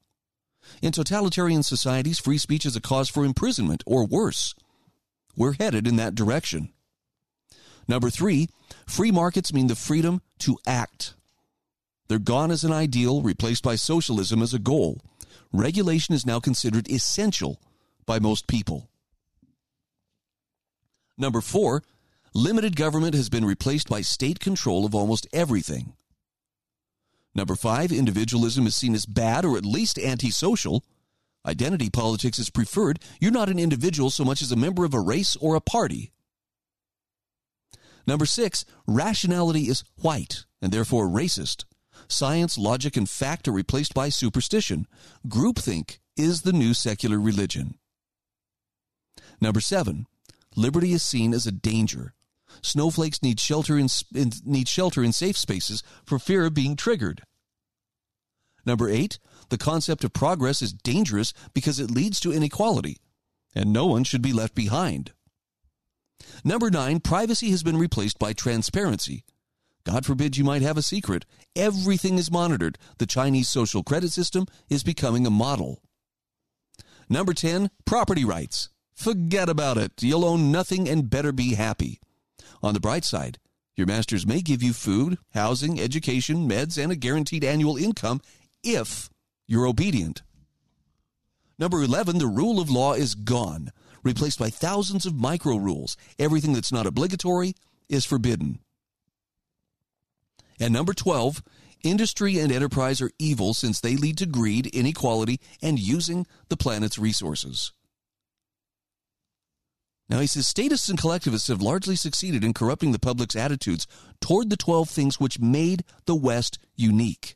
In totalitarian societies, free speech is a cause for imprisonment or worse. We're headed in that direction. Number three, free markets mean the freedom to act. They're gone as an ideal, replaced by socialism as a goal. Regulation is now considered essential by most people. Number four, limited government has been replaced by state control of almost everything. Number five, individualism is seen as bad or at least antisocial. Identity politics is preferred. You're not an individual so much as a member of a race or a party. Number six, rationality is white and therefore racist. Science, logic, and fact are replaced by superstition. Groupthink is the new secular religion. Number seven, liberty is seen as a danger. Snowflakes need shelter in, in, need shelter in safe spaces for fear of being triggered. Number eight, the concept of progress is dangerous because it leads to inequality, and no one should be left behind. Number nine, privacy has been replaced by transparency. God forbid you might have a secret. Everything is monitored. The Chinese social credit system is becoming a model. Number ten, property rights. Forget about it. You'll own nothing and better be happy. On the bright side, your masters may give you food, housing, education, meds, and a guaranteed annual income if you're obedient. Number eleven, the rule of law is gone, replaced by thousands of micro rules. Everything that's not obligatory is forbidden. And number twelve, industry and enterprise are evil since they lead to greed, inequality, and using the planet's resources. Now, he says, statists and collectivists have largely succeeded in corrupting the public's attitudes toward the twelve things which made the West unique.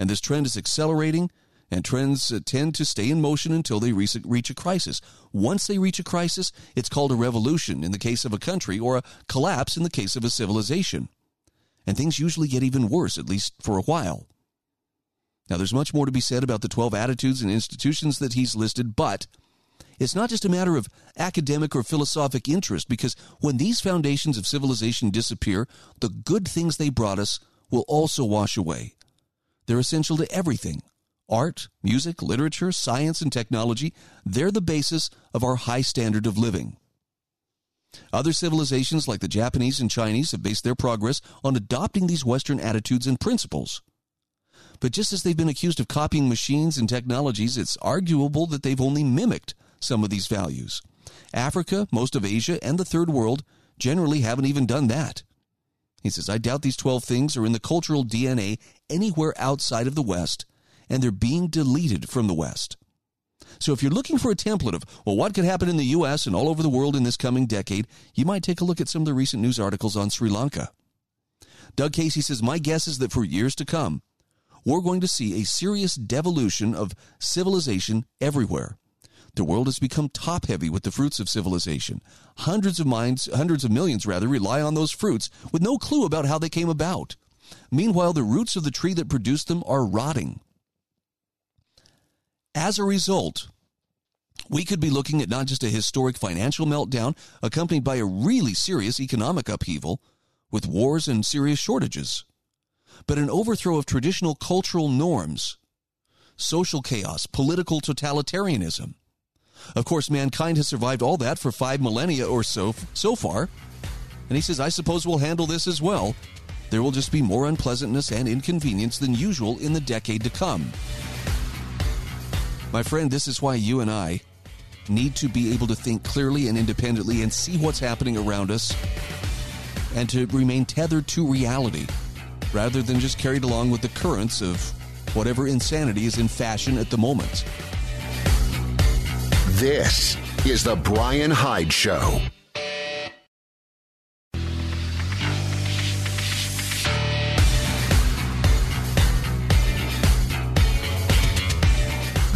And this trend is accelerating, and trends uh, tend to stay in motion until they re- reach a crisis. Once they reach a crisis, it's called a revolution in the case of a country or a collapse in the case of a civilization. And things usually get even worse, at least for a while. Now, there's much more to be said about the twelve attitudes and institutions that he's listed, but it's not just a matter of academic or philosophic interest, because when these foundations of civilization disappear, the good things they brought us will also wash away. They're essential to everything. Art, music, literature, science, and technology, they're the basis of our high standard of living. Other civilizations like the Japanese and Chinese have based their progress on adopting these Western attitudes and principles. But just as they've been accused of copying machines and technologies, it's arguable that they've only mimicked some of these values. Africa, most of Asia, and the Third World generally haven't even done that. He says, I doubt these twelve things are in the cultural D N A anywhere outside of the West, and they're being deleted from the West. So if you're looking for a template of, well, what could happen in the U S and all over the world in this coming decade, you might take a look at some of the recent news articles on Sri Lanka. Doug Casey says, my guess is that for years to come, we're going to see a serious devolution of civilization everywhere. The world has become top-heavy with the fruits of civilization. Hundreds of minds, hundreds of millions, rather, rely on those fruits with no clue about how they came about. Meanwhile, the roots of the tree that produced them are rotting. As a result, we could be looking at not just a historic financial meltdown accompanied by a really serious economic upheaval with wars and serious shortages, but an overthrow of traditional cultural norms, social chaos, political totalitarianism. Of course, mankind has survived all that for five millennia or so so far. And he says, I suppose we'll handle this as well. There will just be more unpleasantness and inconvenience than usual in the decade to come. My friend, this is why you and I need to be able to think clearly and independently and see what's happening around us and to remain tethered to reality rather than just carried along with the currents of whatever insanity is in fashion at the moment. This is the Brian Hyde Show.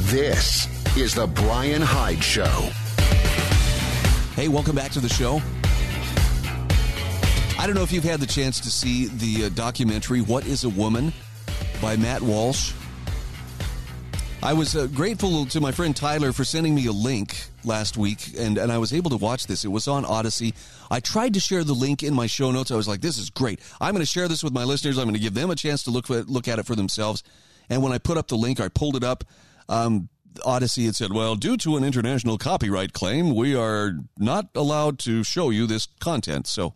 This is the Brian Hyde Show. Hey, welcome back to the show. I don't know if you've had the chance to see the uh, documentary What is a Woman by Matt Walsh. I was uh, grateful to my friend Tyler for sending me a link last week, and, and I was able to watch this. It was on Odyssey. I tried to share the link in my show notes. I was like, this is great. I'm going to share this with my listeners. I'm going to give them a chance to look, for, look at it for themselves. And when I put up the link, I pulled it up. Um, Odyssey had said, well, due to an international copyright claim, we are not allowed to show you this content. So,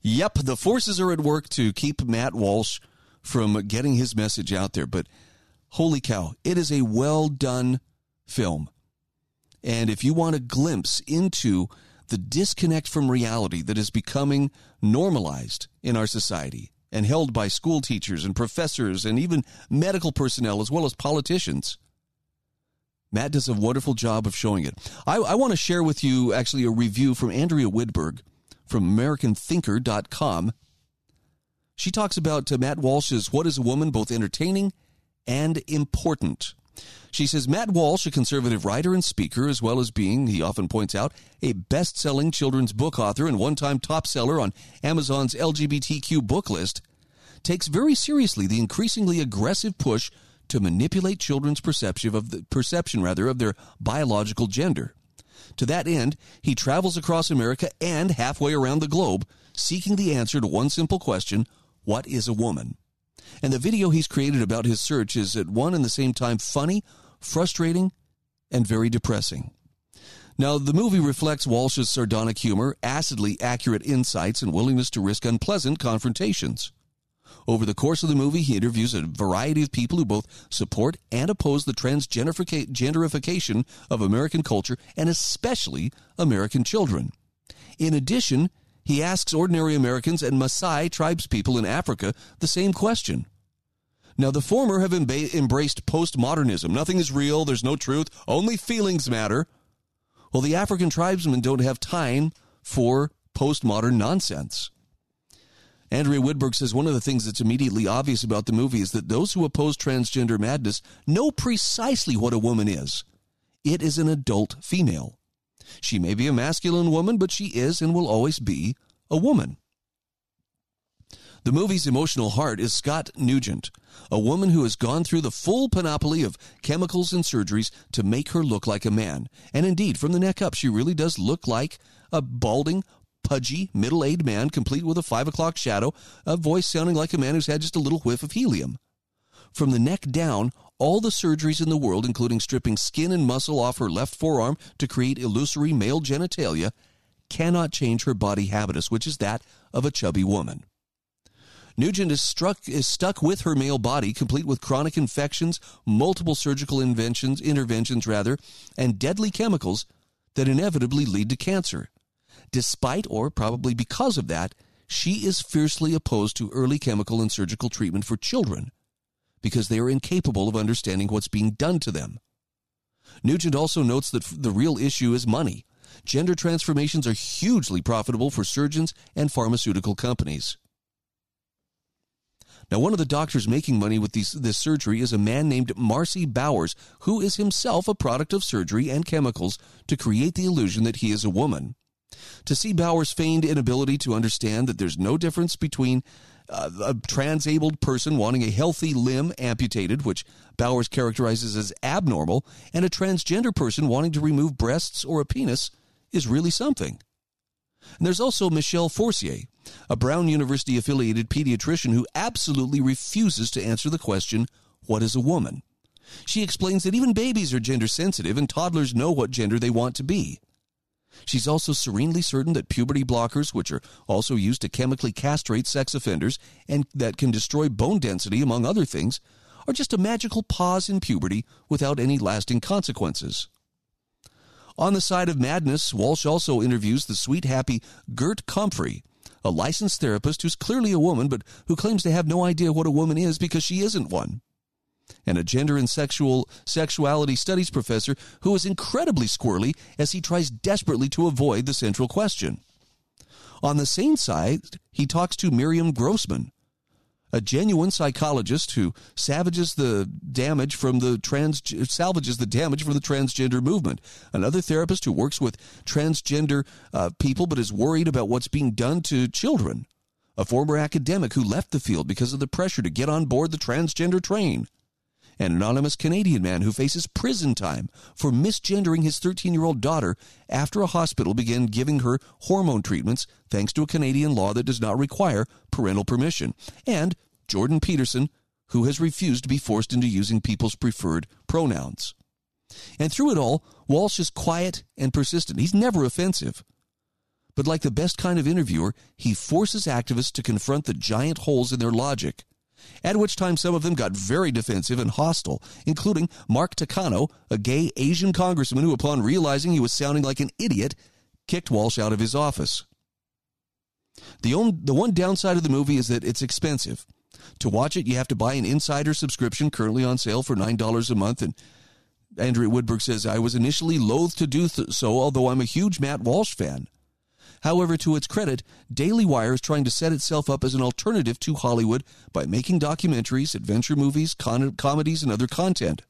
yep, the forces are at work to keep Matt Walsh from getting his message out there. But holy cow, it is a well-done film. And if you want a glimpse into the disconnect from reality that is becoming normalized in our society, and held by school teachers and professors and even medical personnel as well as politicians. Matt does a wonderful job of showing it. I, I want to share with you actually a review from Andrea Widburg from American Thinker dot com. She talks about uh, Matt Walsh's What is a Woman, both entertaining and important. She says, Matt Walsh, a conservative writer and speaker, as well as being, he often points out, a best-selling children's book author and one-time top seller on Amazon's L G B T Q book list, takes very seriously the increasingly aggressive push to manipulate children's perception of the, perception rather of their biological gender. To that end, he travels across America and halfway around the globe, seeking the answer to one simple question, what is a woman? And the video he's created about his search is at one and the same time funny, frustrating, and very depressing. Now, the movie reflects Walsh's sardonic humor, acidly accurate insights, and willingness to risk unpleasant confrontations. Over the course of the movie, he interviews a variety of people who both support and oppose the transgenderification of American culture and especially American children. In addition, he asks ordinary Americans and Maasai tribespeople in Africa the same question. Now, the former have emba- embraced postmodernism. Nothing is real. There's no truth. Only feelings matter. Well, the African tribesmen don't have time for postmodern nonsense. Andrea Widburg says one of the things that's immediately obvious about the movie is that those who oppose transgender madness know precisely what a woman is. It is an adult female. She may be a masculine woman, but she is and will always be a woman. The movie's emotional heart is Scott Nugent, a woman who has gone through the full panoply of chemicals and surgeries to make her look like a man. And indeed, from the neck up, she really does look like a balding, pudgy, middle-aged man, complete with a five o'clock shadow, a voice sounding like a man who's had just a little whiff of helium. From the neck down, all the surgeries in the world, including stripping skin and muscle off her left forearm to create illusory male genitalia, cannot change her body habitus, which is that of a chubby woman. Nugent is struck is stuck with her male body, complete with chronic infections, multiple surgical inventions, interventions rather, and deadly chemicals that inevitably lead to cancer. Despite, or probably because of that, she is fiercely opposed to early chemical and surgical treatment for children, because they are incapable of understanding what's being done to them. Nugent also notes that the real issue is money. Gender transformations are hugely profitable for surgeons and pharmaceutical companies. Now, one of the doctors making money with these, this surgery is a man named Marcy Bowers, who is himself a product of surgery and chemicals to create the illusion that he is a woman. To see Bowers' feigned inability to understand that there's no difference between Uh, a trans-abled person wanting a healthy limb amputated, which Bowers characterizes as abnormal, and a transgender person wanting to remove breasts or a penis is really something. And there's also Michelle Forcier, a Brown University-affiliated pediatrician who absolutely refuses to answer the question, what is a woman? She explains that even babies are gender-sensitive and toddlers know what gender they want to be. She's also serenely certain that puberty blockers, which are also used to chemically castrate sex offenders and that can destroy bone density, among other things, are just a magical pause in puberty without any lasting consequences. On the side of madness, Walsh also interviews the sweet, happy Gert Comfrey, a licensed therapist who's clearly a woman but who claims to have no idea what a woman is because she isn't one, and a gender and sexual sexuality studies professor who is incredibly squirrely as he tries desperately to avoid the central question. On the same side, he talks to Miriam Grossman, a genuine psychologist who savages the damage from the trans salvages the damage from the transgender movement, another therapist who works with transgender uh, people but is worried about what's being done to children, a former academic who left the field because of the pressure to get on board the transgender train, an anonymous Canadian man who faces prison time for misgendering his thirteen-year-old daughter after a hospital began giving her hormone treatments thanks to a Canadian law that does not require parental permission, and Jordan Peterson, who has refused to be forced into using people's preferred pronouns. And through it all, Walsh is quiet and persistent. He's never offensive. But like the best kind of interviewer, he forces activists to confront the giant holes in their logic, at which time some of them got very defensive and hostile, including Mark Takano, a gay Asian congressman who, upon realizing he was sounding like an idiot, kicked Walsh out of his office. The only, the one downside of the movie is that it's expensive. To watch it, you have to buy an insider subscription currently on sale for nine dollars a month. And Andrea Widburg says, I was initially loath to do th- so, although I'm a huge Matt Walsh fan. However, to its credit, Daily Wire is trying to set itself up as an alternative to Hollywood by making documentaries, adventure movies, con- comedies, and other content.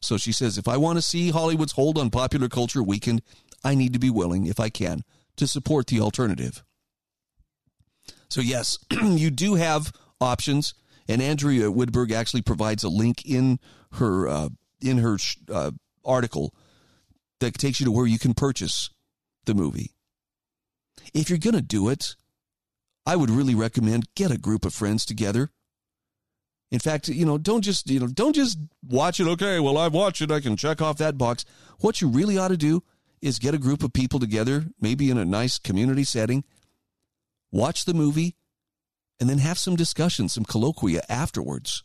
So she says, if I want to see Hollywood's hold on popular culture weakened, I need to be willing, if I can, to support the alternative. So yes, you do have options, and Andrea Widburg actually provides a link in her uh, in her uh, article that takes you to where you can purchase the movie. If you're going to do it, I would really recommend get a group of friends together. In fact, you know, don't just, you know, don't just watch it. Okay, well, I've watched it. I can check off that box. What you really ought to do is get a group of people together, maybe in a nice community setting, watch the movie, and then have some discussion, some colloquia afterwards.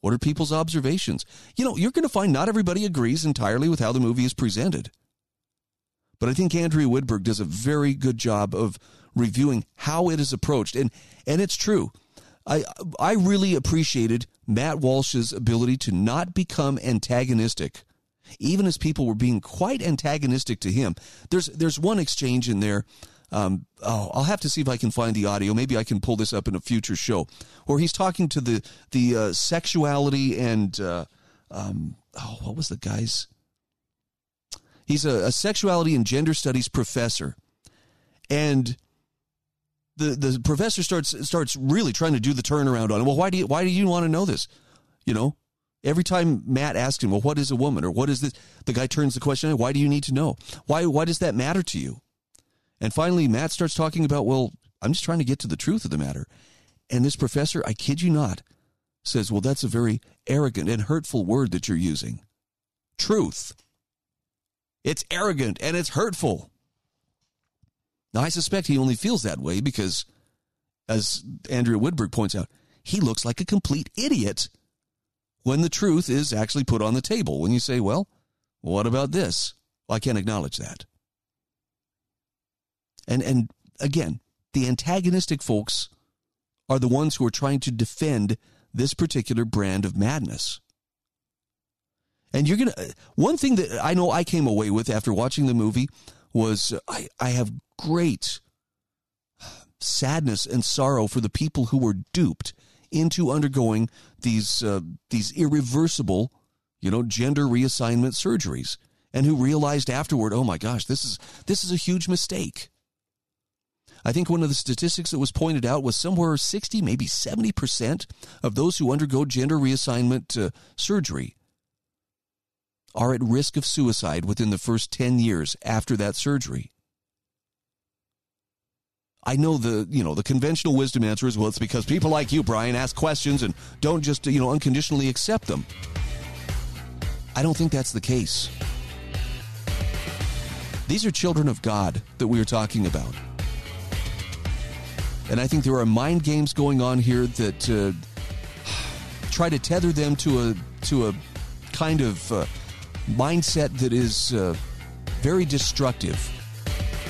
What are people's observations? You know, you're going to find not everybody agrees entirely with how the movie is presented. But I think Andrea Widburg does a very good job of reviewing how it is approached. And and it's true. I I really appreciated Matt Walsh's ability to not become antagonistic, even as people were being quite antagonistic to him. There's there's one exchange in there. Um, oh, I'll have to see if I can find the audio. Maybe I can pull this up in a future show. Where he's talking to the, the uh, sexuality and, uh, um, oh, what was the guy's? He's a, a sexuality and gender studies professor. And the the professor starts starts really trying to do the turnaround on him. Well, why do you why do you want to know this? You know, every time Matt asks him, well, what is a woman or what is this? The guy turns the question, why do you need to know? Why why does that matter to you? And finally, Matt starts talking about, well, I'm just trying to get to the truth of the matter. And this professor, I kid you not, says, well, that's a very arrogant and hurtful word that you're using. Truth. It's arrogant and it's hurtful. Now, I suspect he only feels that way because, as Andrea Widburg points out, he looks like a complete idiot when the truth is actually put on the table. When you say, well, what about this? Well, I can't acknowledge that. And, and again, the antagonistic folks are the ones who are trying to defend this particular brand of madness. And you're going to, one thing that I know I came away with after watching the movie was uh, I, I have great sadness and sorrow for the people who were duped into undergoing these, uh, these irreversible, you know, gender reassignment surgeries and who realized afterward, oh my gosh, this is, this is a huge mistake. I think one of the statistics that was pointed out was somewhere sixty, maybe seventy percent of those who undergo gender reassignment uh, surgery are at risk of suicide within the first ten years after that surgery. I know the, you know, the conventional wisdom answer is, well, it's because people like you, Brian, ask questions and don't just, you know, unconditionally accept them. I don't think that's the case. These are children of God that we are talking about. And I think there are mind games going on here that uh, try to tether them to a, to a, kind of uh, mindset that is uh, very destructive.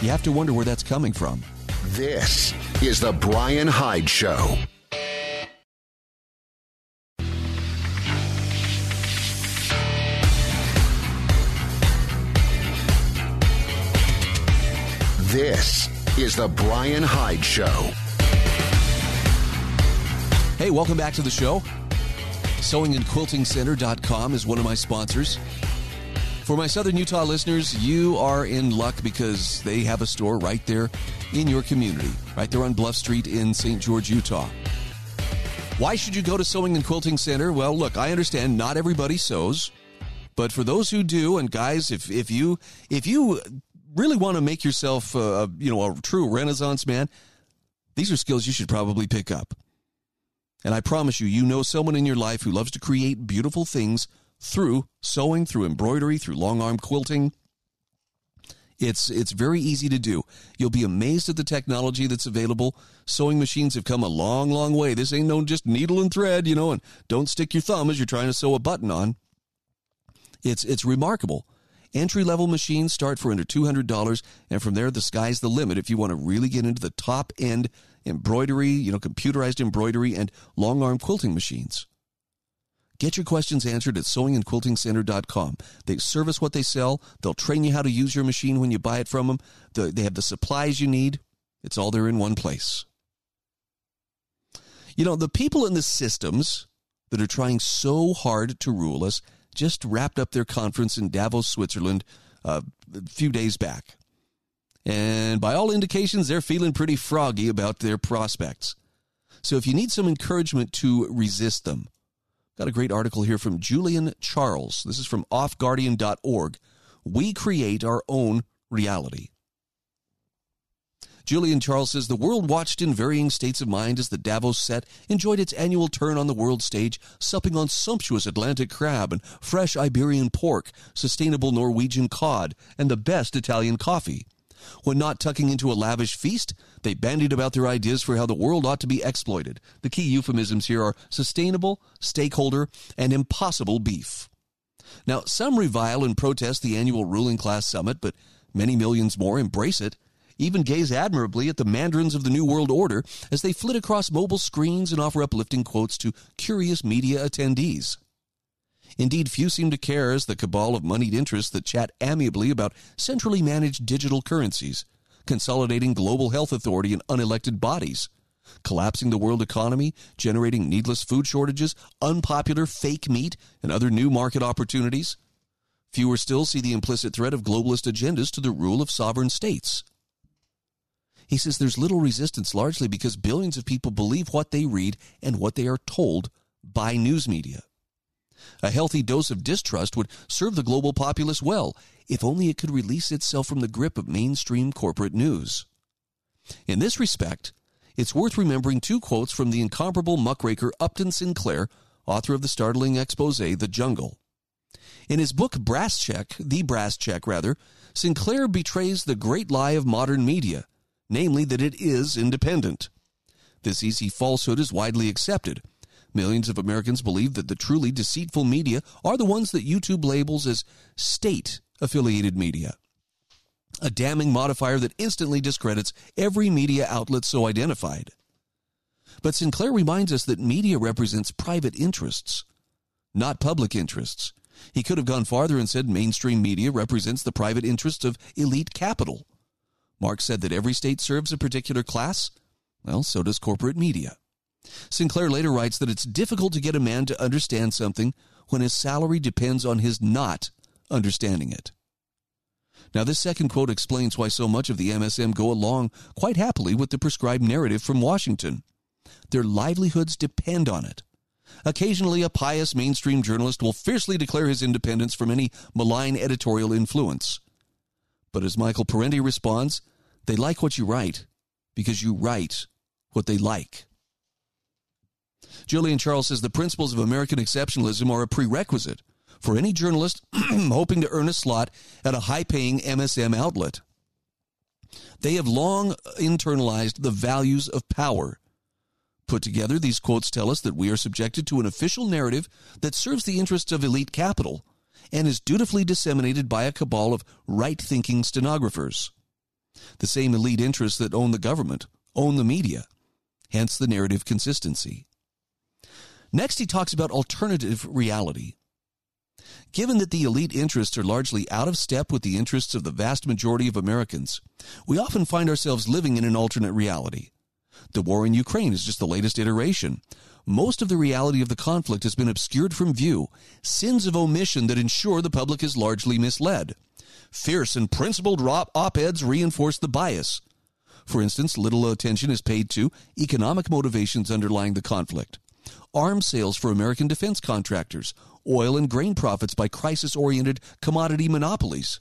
You have to wonder where that's coming from. This is the Brian Hyde Show. This is the Brian Hyde Show. Hey, welcome back to the show. Sewing and Quilting Center dot com is one of my sponsors. For my Southern Utah listeners, you are in luck because they have a store right there in your community, right there on Bluff Street in Saint George, Utah. Why should you go to Sewing and Quilting Center? Well, look, I understand not everybody sews, but for those who do, and guys, if if you if you really want to make yourself a, you know, a true Renaissance man, these are skills you should probably pick up. And I promise you, you know someone in your life who loves to create beautiful things through sewing, through embroidery, through long-arm quilting. It's it's very easy to do. You'll be amazed at the technology that's available. Sewing machines have come a long, long way. This ain't no just needle and thread, you know, and don't stick your thumb as you're trying to sew a button on. It's it's remarkable. Entry-level machines start for under two hundred dollars, and from there, the sky's the limit if you want to really get into the top-end embroidery, you know, computerized embroidery and long-arm quilting machines. Get your questions answered at sewing and quilting center dot com. They service what they sell. They'll train you how to use your machine when you buy it from them. The, they have the supplies you need. It's all there in one place. You know, the people in the systems that are trying so hard to rule us just wrapped up their conference in Davos, Switzerland, uh, a few days back. And by all indications, they're feeling pretty froggy about their prospects. So if you need some encouragement to resist them, got a great article here from Julian Charles. This is from off guardian dot org. We create our own reality. Julian Charles says, the world watched in varying states of mind as the Davos set enjoyed its annual turn on the world stage, supping on sumptuous Atlantic crab and fresh Iberian pork, sustainable Norwegian cod, and the best Italian coffee. When not tucking into a lavish feast, they bandied about their ideas for how the world ought to be exploited. The key euphemisms here are sustainable, stakeholder, and impossible beef. Now, some revile and protest the annual ruling class summit, but many millions more embrace it, even gaze admirably at the mandarins of the New World Order as they flit across mobile screens and offer uplifting quotes to curious media attendees. Indeed, few seem to care as the cabal of moneyed interests that chat amiably about centrally managed digital currencies, consolidating global health authority in unelected bodies, collapsing the world economy, generating needless food shortages, unpopular fake meat, and other new market opportunities. Fewer still see the implicit threat of globalist agendas to the rule of sovereign states. He says there's little resistance largely because billions of people believe what they read and what they are told by news media. A healthy dose of distrust would serve the global populace well, if only it could release itself from the grip of mainstream corporate news. In this respect, it's worth remembering two quotes from the incomparable muckraker Upton Sinclair, author of the startling expose, The Jungle. In his book Brass Check, The Brass Check, rather, Sinclair betrays the great lie of modern media, namely that it is independent. This easy falsehood is widely accepted. Millions of Americans believe that the truly deceitful media are the ones that YouTube labels as state-affiliated media, a damning modifier that instantly discredits every media outlet so identified. But Sinclair reminds us that media represents private interests, not public interests. He could have gone farther and said mainstream media represents the private interests of elite capital. Marx said that every state serves a particular class. Well, so does corporate media. Sinclair later writes that it's difficult to get a man to understand something when his salary depends on his not understanding it. Now, this second quote explains why so much of the M S M go along quite happily with the prescribed narrative from Washington. Their livelihoods depend on it. Occasionally, a pious mainstream journalist will fiercely declare his independence from any malign editorial influence. But as Michael Parenti responds, they like what you write because you write what they like. Julian Charles says the principles of American exceptionalism are a prerequisite for any journalist hoping to earn a slot at a high-paying M S M outlet. They have long internalized the values of power. Put together, these quotes tell us that we are subjected to an official narrative that serves the interests of elite capital and is dutifully disseminated by a cabal of right-thinking stenographers. The same elite interests that own the government own the media, hence the narrative consistency. Next, he talks about alternative reality. Given that the elite interests are largely out of step with the interests of the vast majority of Americans, we often find ourselves living in an alternate reality. The war in Ukraine is just the latest iteration. Most of the reality of the conflict has been obscured from view, sins of omission that ensure the public is largely misled. Fierce and principled op-eds reinforce the bias. For instance, little attention is paid to economic motivations underlying the conflict. Arms sales for American defense contractors, oil and grain profits by crisis-oriented commodity monopolies,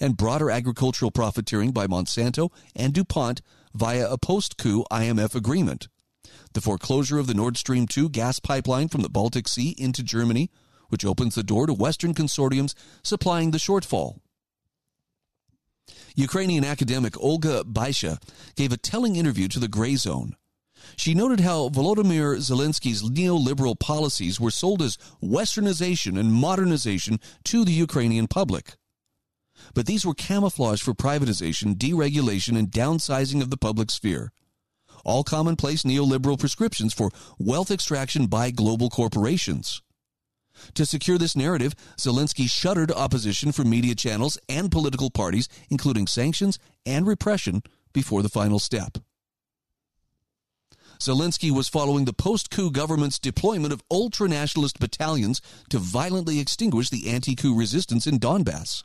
and broader agricultural profiteering by Monsanto and DuPont via a post-coup I M F agreement, the foreclosure of the Nord Stream two gas pipeline from the Baltic Sea into Germany, which opens the door to Western consortiums supplying the shortfall. Ukrainian academic Olga Baisha gave a telling interview to the Gray Zone. She noted how Volodymyr Zelensky's neoliberal policies were sold as westernization and modernization to the Ukrainian public. but these were camouflaged for privatization, deregulation, and downsizing of the public sphere. All commonplace neoliberal prescriptions for wealth extraction by global corporations. To secure this narrative, Zelensky shuttered opposition from media channels and political parties, including sanctions and repression, before the final step. Zelensky was following the post-coup government's deployment of ultranationalist battalions to violently extinguish the anti-coup resistance in Donbass.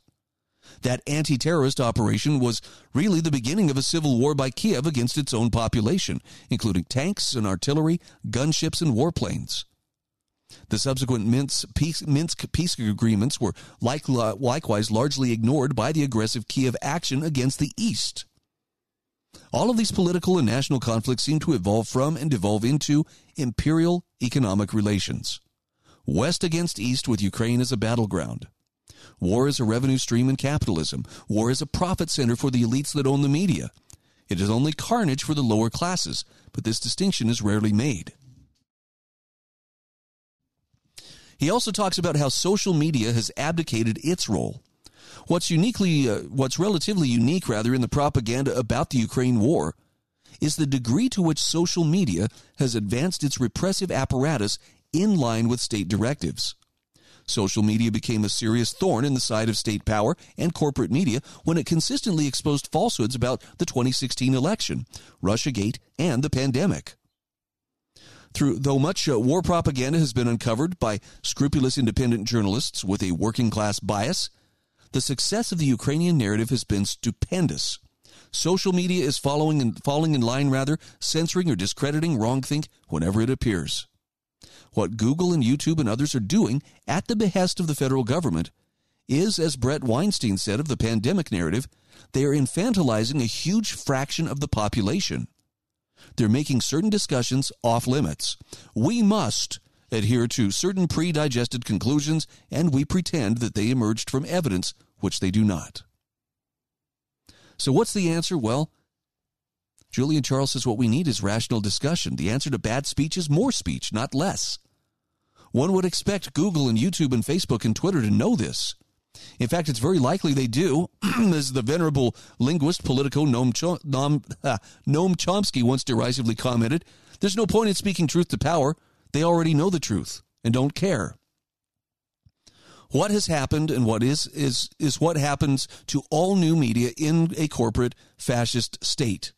That anti-terrorist operation was really the beginning of a civil war by Kiev against its own population, including tanks and artillery, gunships and warplanes. The subsequent Minsk peace, Minsk peace agreements were like, likewise largely ignored by the aggressive Kiev action against the East. All of these political and national conflicts seem to evolve from and devolve into imperial economic relations. West against East, with Ukraine as a battleground. War is a revenue stream in capitalism. War is a profit center for the elites that own the media. It is only carnage for the lower classes, but this distinction is rarely made. He also talks about how social media has abdicated its role. What's uniquely, uh, what's relatively unique, rather, in the propaganda about the Ukraine war is the degree to which social media has advanced its repressive apparatus in line with state directives. Social media became a serious thorn in the side of state power and corporate media when it consistently exposed falsehoods about the twenty sixteen election, Russiagate, and the pandemic. Through, though much uh, war propaganda has been uncovered by scrupulous independent journalists with a working-class bias, the success of the Ukrainian narrative has been stupendous. Social media is following and falling in line, rather, censoring or discrediting wrongthink whenever it appears. What Google and YouTube and others are doing at the behest of the federal government is, as Brett Weinstein said of the pandemic narrative, they are infantilizing a huge fraction of the population. They're making certain discussions off limits. We must adhere to certain pre-digested conclusions, and we pretend that they emerged from evidence, which they do not. So what's the answer? Well, Julian Charles says what we need is rational discussion. The answer to bad speech is more speech, not less. One would expect Google and YouTube and Facebook and Twitter to know this. In fact, it's very likely they do, as the venerable linguist Politico Noam, Chom- Noam, ah, Noam Chomsky once derisively commented, "There's no point in speaking truth to power. They already know the truth and don't care." What has happened and what is, is, is what happens to all new media in a corporate fascist state.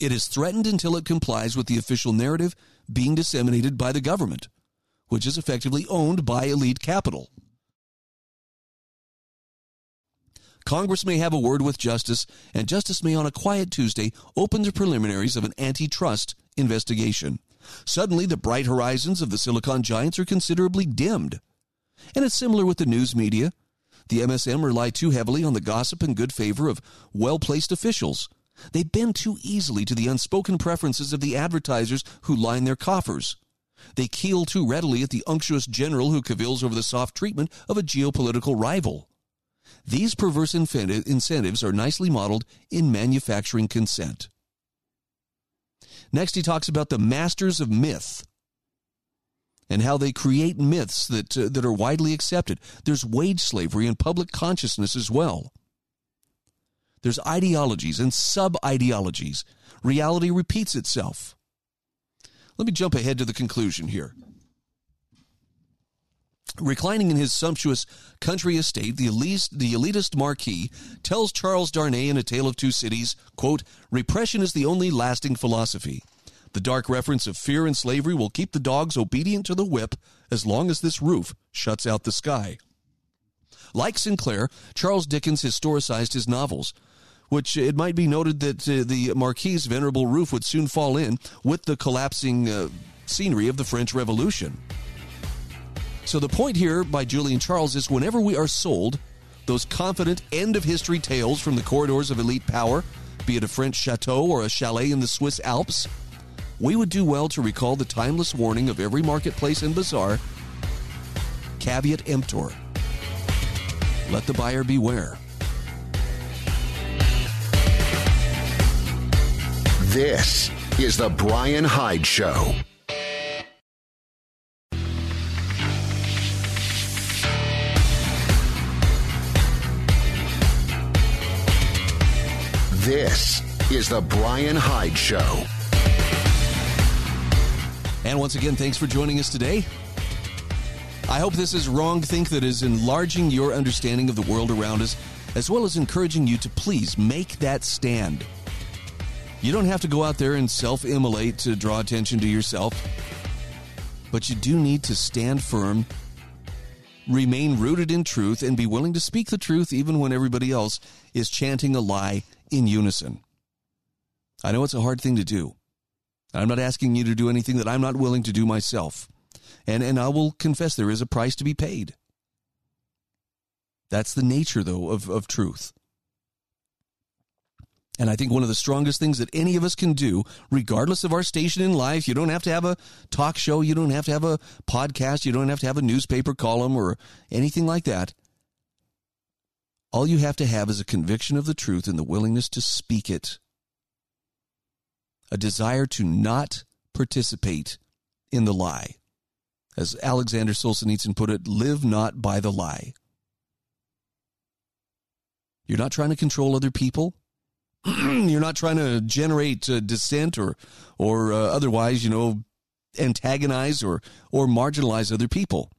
It is threatened until it complies with the official narrative being disseminated by the government, which is effectively owned by elite capital. Congress may have a word with justice, and justice may on a quiet Tuesday open the preliminaries of an antitrust investigation. Suddenly, the bright horizons of the Silicon giants are considerably dimmed. And it's similar with the news media. The M S M rely too heavily on the gossip and good favor of well-placed officials. They bend too easily to the unspoken preferences of the advertisers who line their coffers. They keel too readily at the unctuous general who cavils over the soft treatment of a geopolitical rival. These perverse incentives are nicely modeled in manufacturing consent. Next, he talks about the masters of myth and how they create myths that uh, that are widely accepted. There's wage slavery in public consciousness as well. There's ideologies and sub-ideologies. Reality repeats itself. Let me jump ahead to the conclusion here. Reclining in his sumptuous country estate, the elitist, the elitist Marquis tells Charles Darnay in A Tale of Two Cities, quote, "Repression is the only lasting philosophy. The dark reference of fear and slavery will keep the dogs obedient to the whip as long as this roof shuts out the sky." Like Sinclair, Charles Dickens historicized his novels, which it might be noted that uh, the Marquis's venerable roof would soon fall in with the collapsing uh, scenery of the French Revolution. So the point here by Julian Charles is whenever we are sold those confident end-of-history tales from the corridors of elite power, be it a French chateau or a chalet in the Swiss Alps, we would do well to recall the timeless warning of every marketplace and bazaar, caveat emptor. Let the buyer beware. This is The Brian Hyde Show. This is The Brian Hyde Show. And once again, thanks for joining us today. I hope this is wrong think that is enlarging your understanding of the world around us, as well as encouraging you to please make that stand. You don't have to go out there and self-immolate to draw attention to yourself, but you do need to stand firm, remain rooted in truth, and be willing to speak the truth even when everybody else is chanting a lie in unison. I know it's a hard thing to do. I'm not asking you to do anything that I'm not willing to do myself. And and I will confess there is a price to be paid. That's the nature, though, of, of truth. And I think one of the strongest things that any of us can do, regardless of our station in life, you don't have to have a talk show, you don't have to have a podcast, you don't have to have a newspaper column or anything like that. All you have to have is a conviction of the truth and the willingness to speak it. A desire to not participate in the lie. As Alexander Solzhenitsyn put it, live not by the lie. You're not trying to control other people. You're not trying to generate uh, dissent or or uh, otherwise, you know, antagonize or, or marginalize other people.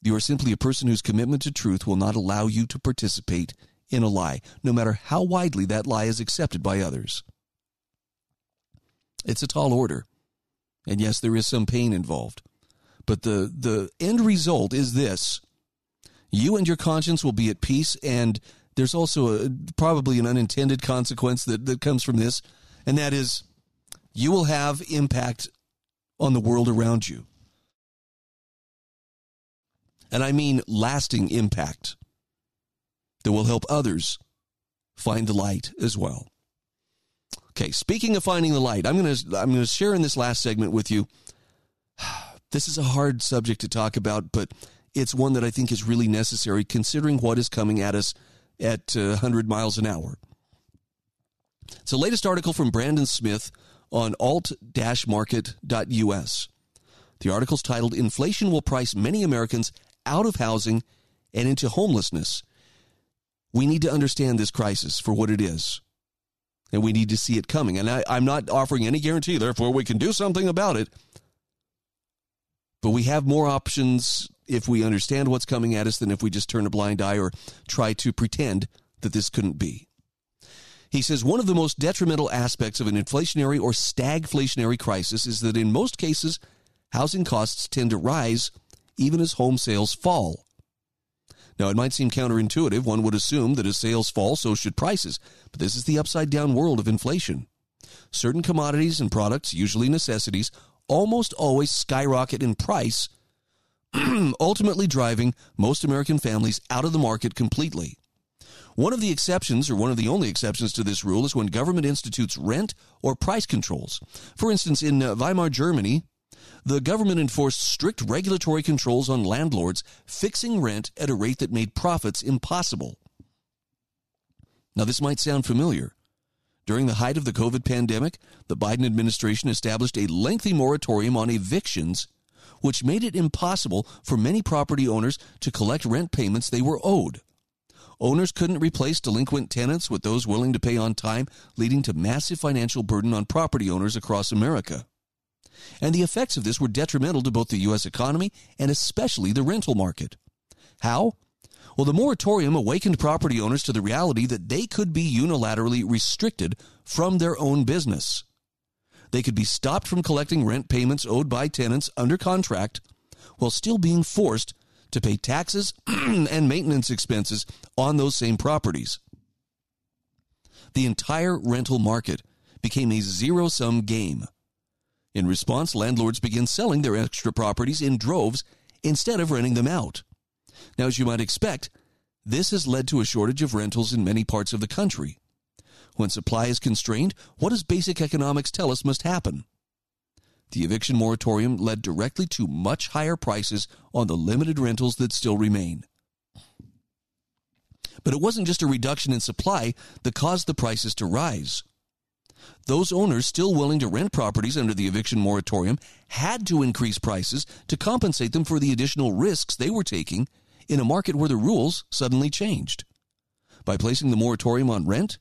You are simply a person whose commitment to truth will not allow you to participate in a lie, no matter how widely that lie is accepted by others. It's a tall order. And yes, there is some pain involved. But the, the end result is this. You and your conscience will be at peace, and there's also a, probably an unintended consequence that, that comes from this, and that is you will have impact on the world around you. And I mean lasting impact that will help others find the light as well. Okay, speaking of finding the light, I'm going to I'm going to share in this last segment with you. This is a hard subject to talk about, but it's one that I think is really necessary considering what is coming at us at uh, one hundred miles an hour. It's the latest article from Brandon Smith on alt dash market dot U S. The article's titled, Inflation Will Price Many Americans Out of Housing and Into Homelessness. We need to understand this crisis for what it is. And we need to see it coming. And I, I'm not offering any guarantee, therefore we can do something about it. But we have more options if we understand what's coming at us than if we just turn a blind eye or try to pretend that this couldn't be. He says, one of the most detrimental aspects of an inflationary or stagflationary crisis is that in most cases, housing costs tend to rise even as home sales fall. Now, it might seem counterintuitive. One would assume that as sales fall, so should prices. But this is the upside-down world of inflation. Certain commodities and products, usually necessities, almost always skyrocket in price, ultimately driving most American families out of the market completely. One of the exceptions, or one of the only exceptions to this rule, is when government institutes rent or price controls. For instance, in uh, Weimar, Germany, the government enforced strict regulatory controls on landlords, fixing rent at a rate that made profits impossible. Now, this might sound familiar. During the height of the COVID pandemic, the Biden administration established a lengthy moratorium on evictions, which made it impossible for many property owners to collect rent payments they were owed. Owners couldn't replace delinquent tenants with those willing to pay on time, leading to massive financial burden on property owners across America. And the effects of this were detrimental to both the U S economy and especially the rental market. How? Well, the moratorium awakened property owners to the reality that they could be unilaterally restricted from their own business. They could be stopped from collecting rent payments owed by tenants under contract while still being forced to pay taxes and maintenance expenses on those same properties. The entire rental market became a zero-sum game. In response, landlords began selling their extra properties in droves instead of renting them out. Now, as you might expect, this has led to a shortage of rentals in many parts of the country. When supply is constrained, what does basic economics tell us must happen? The eviction moratorium led directly to much higher prices on the limited rentals that still remain. But it wasn't just a reduction in supply that caused the prices to rise. Those owners still willing to rent properties under the eviction moratorium had to increase prices to compensate them for the additional risks they were taking in a market where the rules suddenly changed. by placing the moratorium on rent,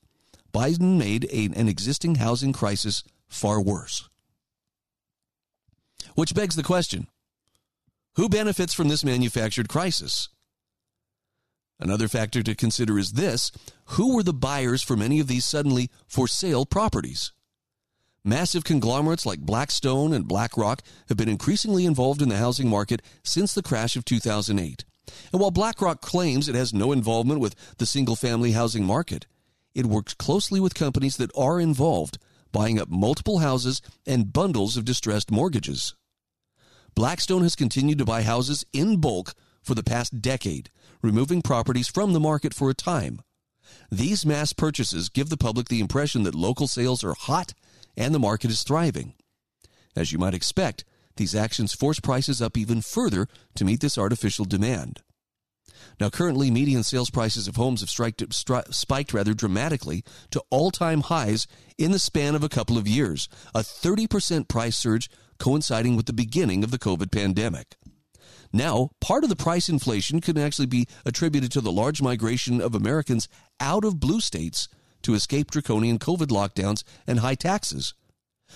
Biden made a, an existing housing crisis far worse. Which begs the question, who benefits from this manufactured crisis? Another factor to consider is this. Who were the buyers for many of these suddenly for sale properties? Massive conglomerates like Blackstone and BlackRock have been increasingly involved in the housing market since the crash of two thousand eight. And while BlackRock claims it has no involvement with the single-family housing market, it works closely with companies that are involved, buying up multiple houses and bundles of distressed mortgages. Blackstone has continued to buy houses in bulk for the past decade, removing properties from the market for a time. These mass purchases give the public the impression that local sales are hot and the market is thriving. As you might expect, these actions force prices up even further to meet this artificial demand. Now, currently, median sales prices of homes have striked, stri- spiked rather dramatically to all-time highs in the span of a couple of years, a thirty percent price surge coinciding with the beginning of the COVID pandemic. Now, part of the price inflation could actually be attributed to the large migration of Americans out of blue states to escape draconian COVID lockdowns and high taxes.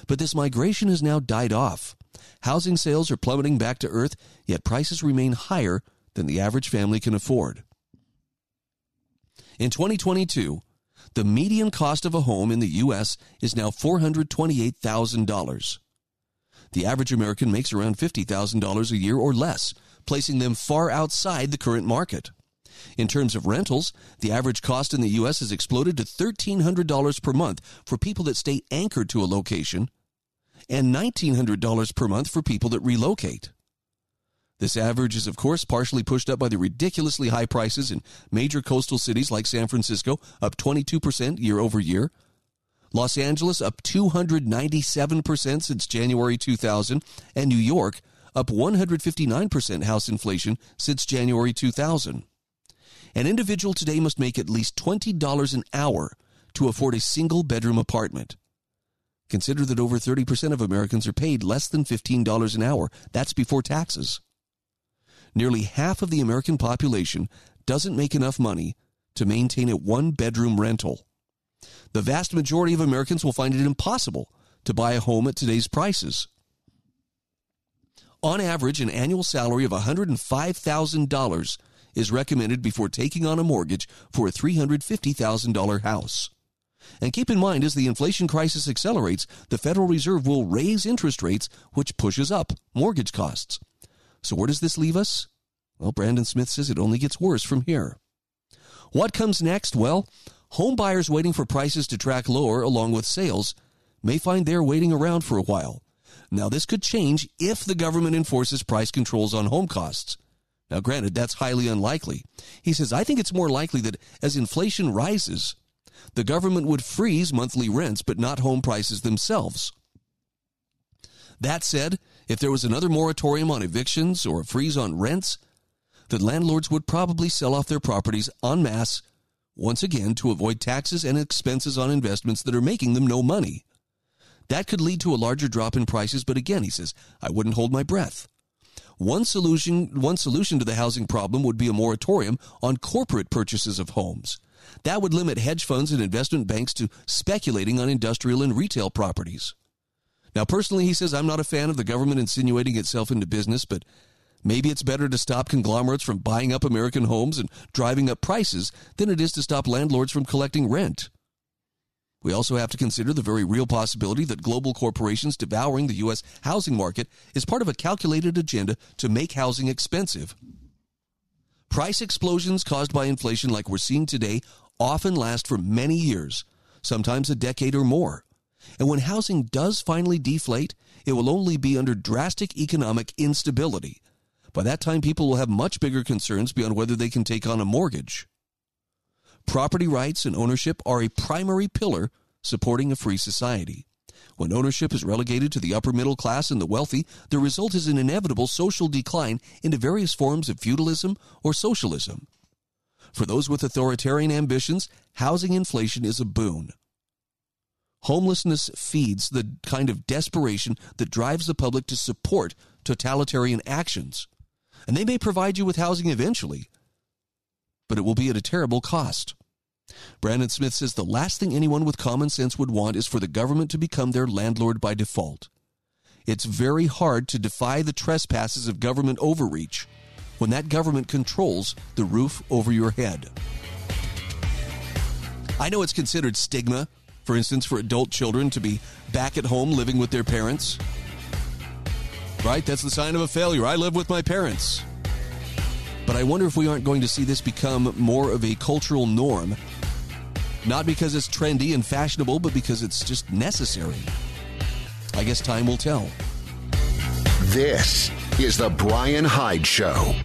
But this migration has now died off. Housing sales are plummeting back to earth, yet prices remain higher than the average family can afford. In twenty twenty-two, the median cost of a home in the U S is now four hundred twenty-eight thousand dollars. The average American makes around fifty thousand dollars a year or less, placing them far outside the current market. In terms of rentals, the average cost in the U S has exploded to one thousand three hundred dollars per month for people that stay anchored to a location and one thousand nine hundred dollars per month for people that relocate. This average is, of course, partially pushed up by the ridiculously high prices in major coastal cities like San Francisco, up twenty-two percent year over year, Los Angeles up two hundred ninety-seven percent since January two thousand, and New York up one hundred fifty-nine percent house inflation since January two thousand. An individual today must make at least twenty dollars an hour to afford a single-bedroom apartment. Consider that over thirty percent of Americans are paid less than fifteen dollars an hour. That's before taxes. Nearly half of the American population doesn't make enough money to maintain a one-bedroom rental. The vast majority of Americans will find it impossible to buy a home at today's prices. On average, an annual salary of one hundred five thousand dollars is recommended before taking on a mortgage for a three hundred fifty thousand dollars house. And keep in mind, as the inflation crisis accelerates, the Federal Reserve will raise interest rates, which pushes up mortgage costs. So where does this leave us? Well, Brandon Smith says it only gets worse from here. What comes next? Well, home buyers waiting for prices to track lower along with sales may find they're waiting around for a while. Now, this could change if the government enforces price controls on home costs. Now, granted, that's highly unlikely. He says, I think it's more likely that as inflation rises, the government would freeze monthly rents, but not home prices themselves. That said, if there was another moratorium on evictions or a freeze on rents, the landlords would probably sell off their properties en masse, once again, to avoid taxes and expenses on investments that are making them no money. That could lead to a larger drop in prices, but again, he says, I wouldn't hold my breath. One solution, one solution to the housing problem would be a moratorium on corporate purchases of homes. That would limit hedge funds and investment banks to speculating on industrial and retail properties. Now, personally, he says, I'm not a fan of the government insinuating itself into business, but maybe it's better to stop conglomerates from buying up American homes and driving up prices than it is to stop landlords from collecting rent. We also have to consider the very real possibility that global corporations devouring the U S housing market is part of a calculated agenda to make housing expensive. Price explosions caused by inflation like we're seeing today often last for many years, sometimes a decade or more. And when housing does finally deflate, it will only be under drastic economic instability. By that time, people will have much bigger concerns beyond whether they can take on a mortgage. Property rights and ownership are a primary pillar supporting a free society. When ownership is relegated to the upper middle class and the wealthy, the result is an inevitable social decline into various forms of feudalism or socialism. For those with authoritarian ambitions, housing inflation is a boon. Homelessness feeds the kind of desperation that drives the public to support totalitarian actions. And they may provide you with housing eventually, but it will be at a terrible cost. Brandon Smith says the last thing anyone with common sense would want is for the government to become their landlord by default. It's very hard to defy the trespasses of government overreach when that government controls the roof over your head. I know it's considered stigma, for instance, for adult children to be back at home living with their parents. Right? That's the sign of a failure. I live with my parents. But I wonder if we aren't going to see this become more of a cultural norm, not because it's trendy and fashionable, but because it's just necessary. I guess time will tell. This is the Brian Hyde Show.